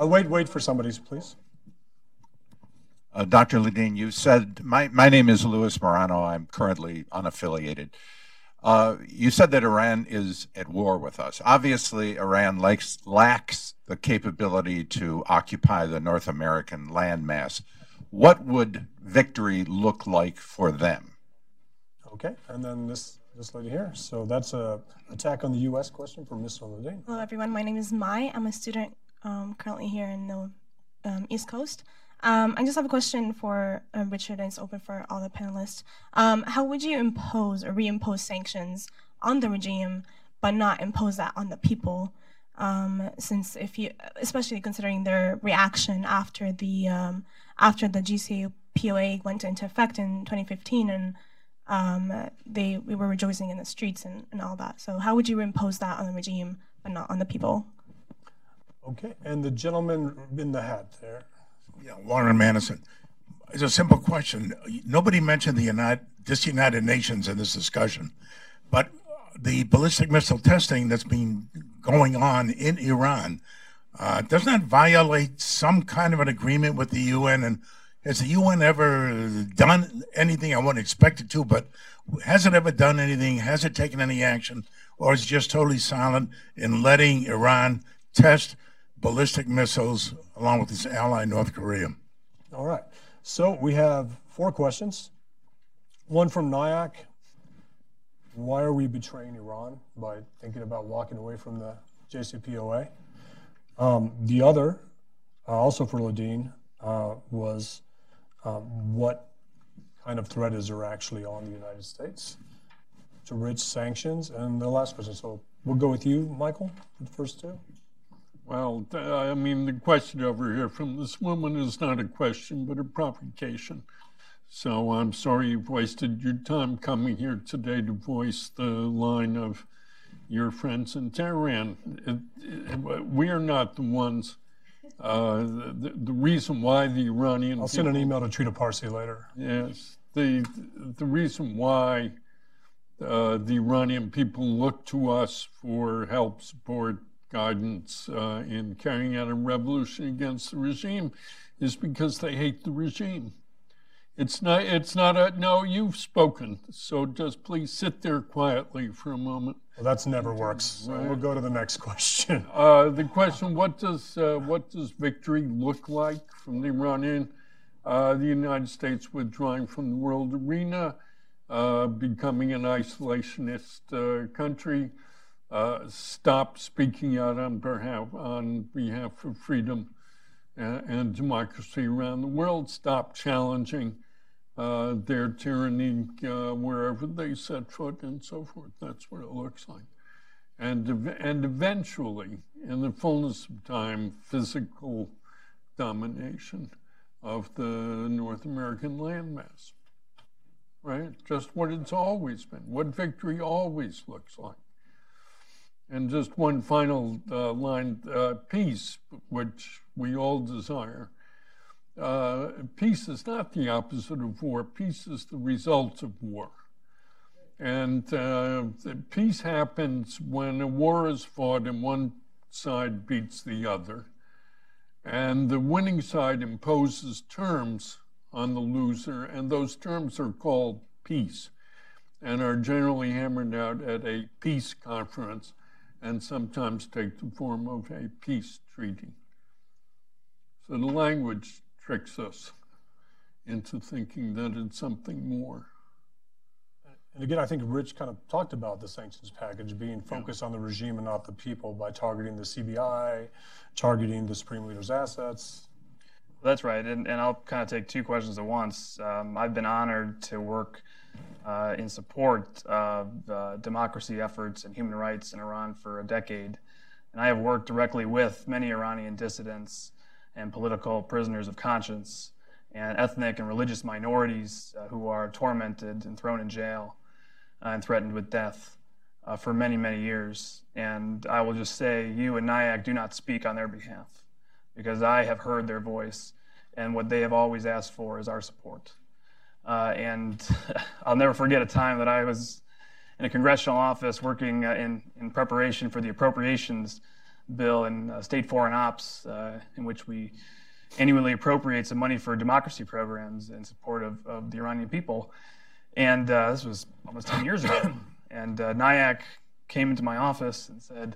uh, wait, wait for somebody, please. Uh, Doctor Ledeen, you said, my, my name is Luis Morano. I'm currently unaffiliated. Uh, you said that Iran is at war with us. Obviously, Iran lacks, lacks the capability to occupy the North American landmass. What would victory look like for them? Okay, and then this, this lady here. So that's an attack on the U S question from Miz Ledeen. Hello, everyone. My name is Mai. I'm a student um, currently here in the um, East Coast. Um, I just have a question for uh, Richard, and it's open for all the panelists. Um, how would you impose or reimpose sanctions on the regime, but not impose that on the people? Um, since if you, especially considering their reaction after the um, after the J C P O A went into effect in twenty fifteen, and um, they we were rejoicing in the streets and, and all that. So how would you reimpose that on the regime, but not on the people? Okay, and the gentleman in the hat there. Yeah, Warren Manison. It's a simple question. Nobody mentioned the United, disunited nations in this discussion, but the ballistic missile testing that's been going on in Iran uh, does not violate some kind of an agreement with the U N. And has the U N ever done anything? I wouldn't expect it to, but has it ever done anything? Has it taken any action? Or is it just totally silent in letting Iran test ballistic missiles along with its ally, North Korea? All right, so we have four questions. One from Nayak. Why are we betraying Iran by thinking about walking away from the J C P O A? Um, the other, uh, also for Ledeen, uh, was um, what kind of threat is there actually on the United States to rich sanctions? And the last question, so we'll go with you, Michael, for the first two. Well, I mean, the question over here from this woman is not a question, but a provocation. So I'm sorry you've wasted your time coming here today to voice the line of your friends in Tehran. It, it, we are not the ones. Uh, the, the reason why the Iranian I'll people, send an email to Trita Parsi later. Yes. The, the reason why uh, the Iranian people look to us for help, support, guidance uh, in carrying out a revolution against the regime is because they hate the regime. It's not, it's not a, no, you've spoken, so just please sit there quietly for a moment. Well, that's never works. So right. We'll go to the next question. Uh, the question, what does, uh, what does victory look like from the Iranian, uh, the United States withdrawing from the world arena, uh, becoming an isolationist uh, country, uh, stop speaking out on behalf, on behalf of freedom and, and democracy around the world, stop challenging Uh, their tyranny uh, wherever they set foot and so forth. That's what it looks like. And, and eventually, in the fullness of time, physical domination of the North American landmass, right? Just what it's always been, what victory always looks like. And just one final uh, line, uh, peace, which we all desire. Uh, peace is not the opposite of war. Peace is the result of war. And uh, peace happens when a war is fought and one side beats the other. And the winning side imposes terms on the loser, and those terms are called peace and are generally hammered out at a peace conference and sometimes take the form of a peace treaty. So the language tricks us into thinking that it's something more. And again, I think Rich kind of talked about the sanctions package being focused yeah. on the regime and not the people by targeting the C B I, targeting the Supreme Leader's assets. That's right, and, and I'll kind of take two questions at once. Um, I've been honored to work uh, in support of uh, democracy efforts and human rights in Iran for a decade, and I have worked directly with many Iranian dissidents and political prisoners of conscience, and ethnic and religious minorities uh, who are tormented and thrown in jail uh, and threatened with death uh, for many, many years. And I will just say, you and N I A C do not speak on their behalf, because I have heard their voice, and what they have always asked for is our support. Uh, and I'll never forget a time that I was in a congressional office working uh, in, in preparation for the appropriations bill in uh, state foreign ops, uh, in which we annually appropriate some money for democracy programs in support of, of the Iranian people. And uh, this was almost ten years ago. And uh, N I A C came into my office and said,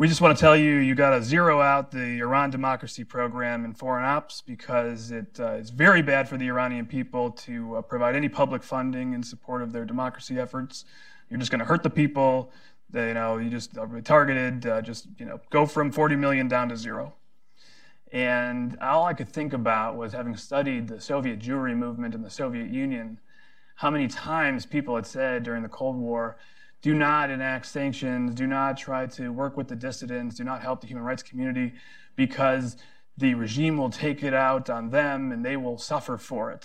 we just want to tell you, you got to zero out the Iran democracy program in foreign ops, because it uh, it's very bad for the Iranian people to uh, provide any public funding in support of their democracy efforts. You're just going to hurt the people. You know, you just uh, targeted, uh, just, you know, go from forty million down to zero. And all I could think about was, having studied the Soviet Jewry movement in the Soviet Union, how many times people had said during the Cold War, do not enact sanctions, do not try to work with the dissidents, do not help the human rights community, because the regime will take it out on them and they will suffer for it.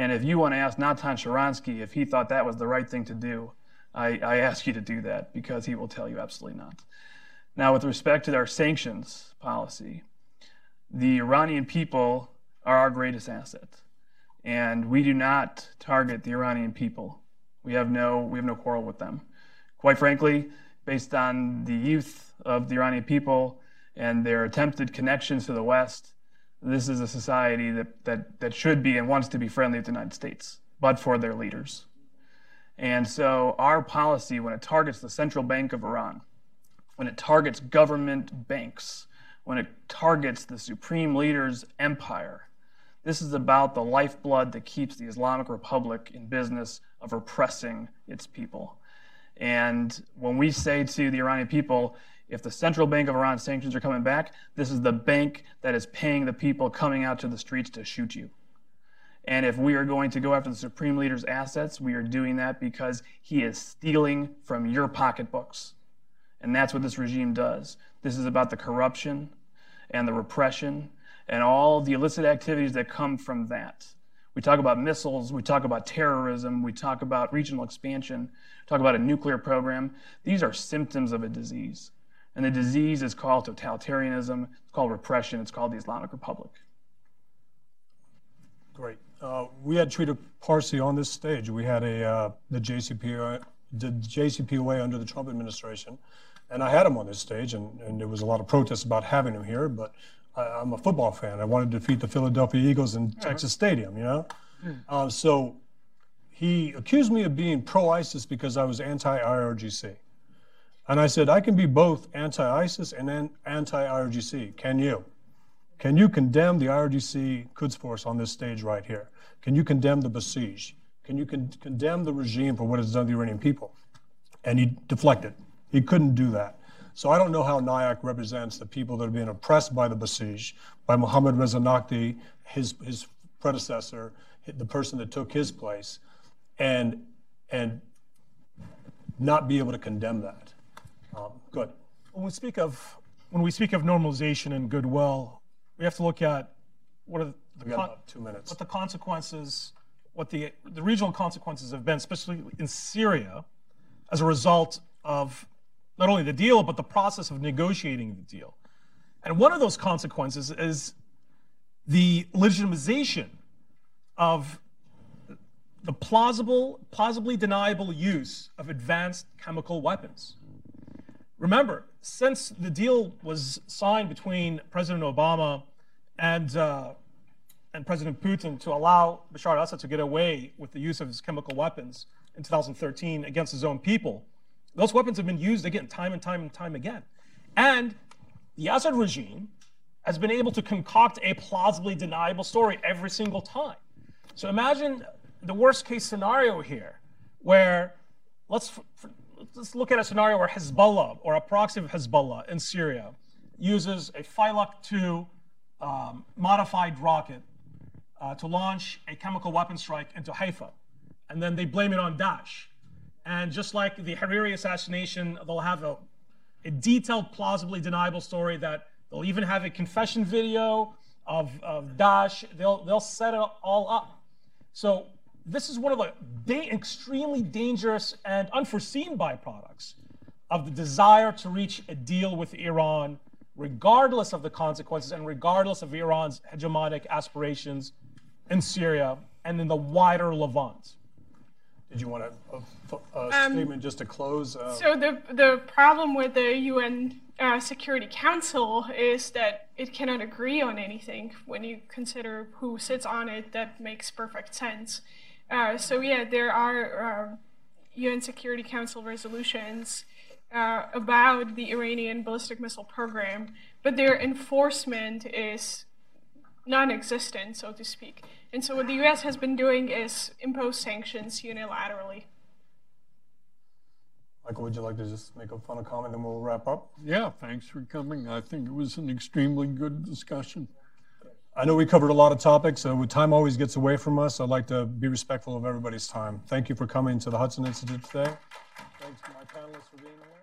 And if you want to ask Natan Sharansky if he thought that was the right thing to do, I, I ask you to do that, because he will tell you absolutely not. Now, with respect to our sanctions policy, the Iranian people are our greatest asset, and we do not target the Iranian people. We have no, we have no quarrel with them. Quite frankly, based on the youth of the Iranian people and their attempted connections to the West, this is a society that, that, that should be and wants to be friendly with the United States, but for their leaders. And so our policy, when it targets the Central Bank of Iran, when it targets government banks, when it targets the Supreme Leader's empire, this is about the lifeblood that keeps the Islamic Republic in business of repressing its people. And when we say to the Iranian people, if the Central Bank of Iran sanctions are coming back, this is the bank that is paying the people coming out to the streets to shoot you. And if we are going to go after the Supreme Leader's assets, we are doing that because he is stealing from your pocketbooks. And that's what this regime does. This is about the corruption and the repression and all the illicit activities that come from that. We talk about missiles, we talk about terrorism, we talk about regional expansion, we talk about a nuclear program. These are symptoms of a disease. And the disease is called totalitarianism, it's called repression, it's called the Islamic Republic. Great. Uh, we had Trita Parsi on this stage. We had a uh, the J C P O A, the J C P O A under the Trump administration. And I had him on this stage, and, and there was a lot of protest about having him here, but I, I'm a football fan. I wanted to defeat the Philadelphia Eagles in mm-hmm. Texas Stadium, you know? Mm. Uh, so he accused me of being pro-ISIS because I was anti-I R G C. And I said, I can be both anti-ISIS and anti-I R G C. Can you? Can you condemn the I R G C Quds Force on this stage right here? Can you condemn the besiege? Can you con condemn the regime for what it's done to the Iranian people? And he deflected. He couldn't do that. So I don't know how N I A C represents the people that are being oppressed by the besiege, by Mohammad Reza Naqvi, his, his predecessor, the person that took his place, and, and not be able to condemn that. Um, good. When we speak of, when we speak of normalization and goodwill, we have to look at what are the, con two minutes. What the consequences, what the, the regional consequences have been, especially in Syria, as a result of not only the deal, but the process of negotiating the deal. And one of those consequences is the legitimization of the plausible, plausibly deniable use of advanced chemical weapons. Remember, since the deal was signed between President Obama and, uh, and President Putin to allow Bashar al-Assad to get away with the use of his chemical weapons in two thousand thirteen against his own people, those weapons have been used again time and time and time again. And the Assad regime has been able to concoct a plausibly deniable story every single time. So imagine the worst case scenario here, where let's, for, let's look at a scenario where Hezbollah, or a proxy of Hezbollah in Syria, uses a Failuq two um, modified rocket uh, to launch a chemical weapon strike into Haifa. And then they blame it on Daesh. And just like the Hariri assassination, they'll have a, a detailed, plausibly deniable story that they'll even have a confession video of, of Daesh. They'll, they'll set it all up. So this is one of the da- extremely dangerous and unforeseen byproducts of the desire to reach a deal with Iran, regardless of the consequences and regardless of Iran's hegemonic aspirations in Syria and in the wider Levant. Did you want a, a, a um, statement just to close? Uh, so the, the problem with the U N uh, Security Council is that it cannot agree on anything when you consider who sits on it. That makes perfect sense. Uh, so yeah, there are uh, U N Security Council resolutions uh, about the Iranian ballistic missile program, but their enforcement is non-existent, so to speak. And so what the U S has been doing is impose sanctions unilaterally. Michael, would you like to just make a final comment and we'll wrap up? Yeah, thanks for coming. I think it was an extremely good discussion. I know we covered a lot of topics. Uh, time always gets away from us. I'd like to be respectful of everybody's time. Thank you for coming to the Hudson Institute today. Thanks to my panelists for being here.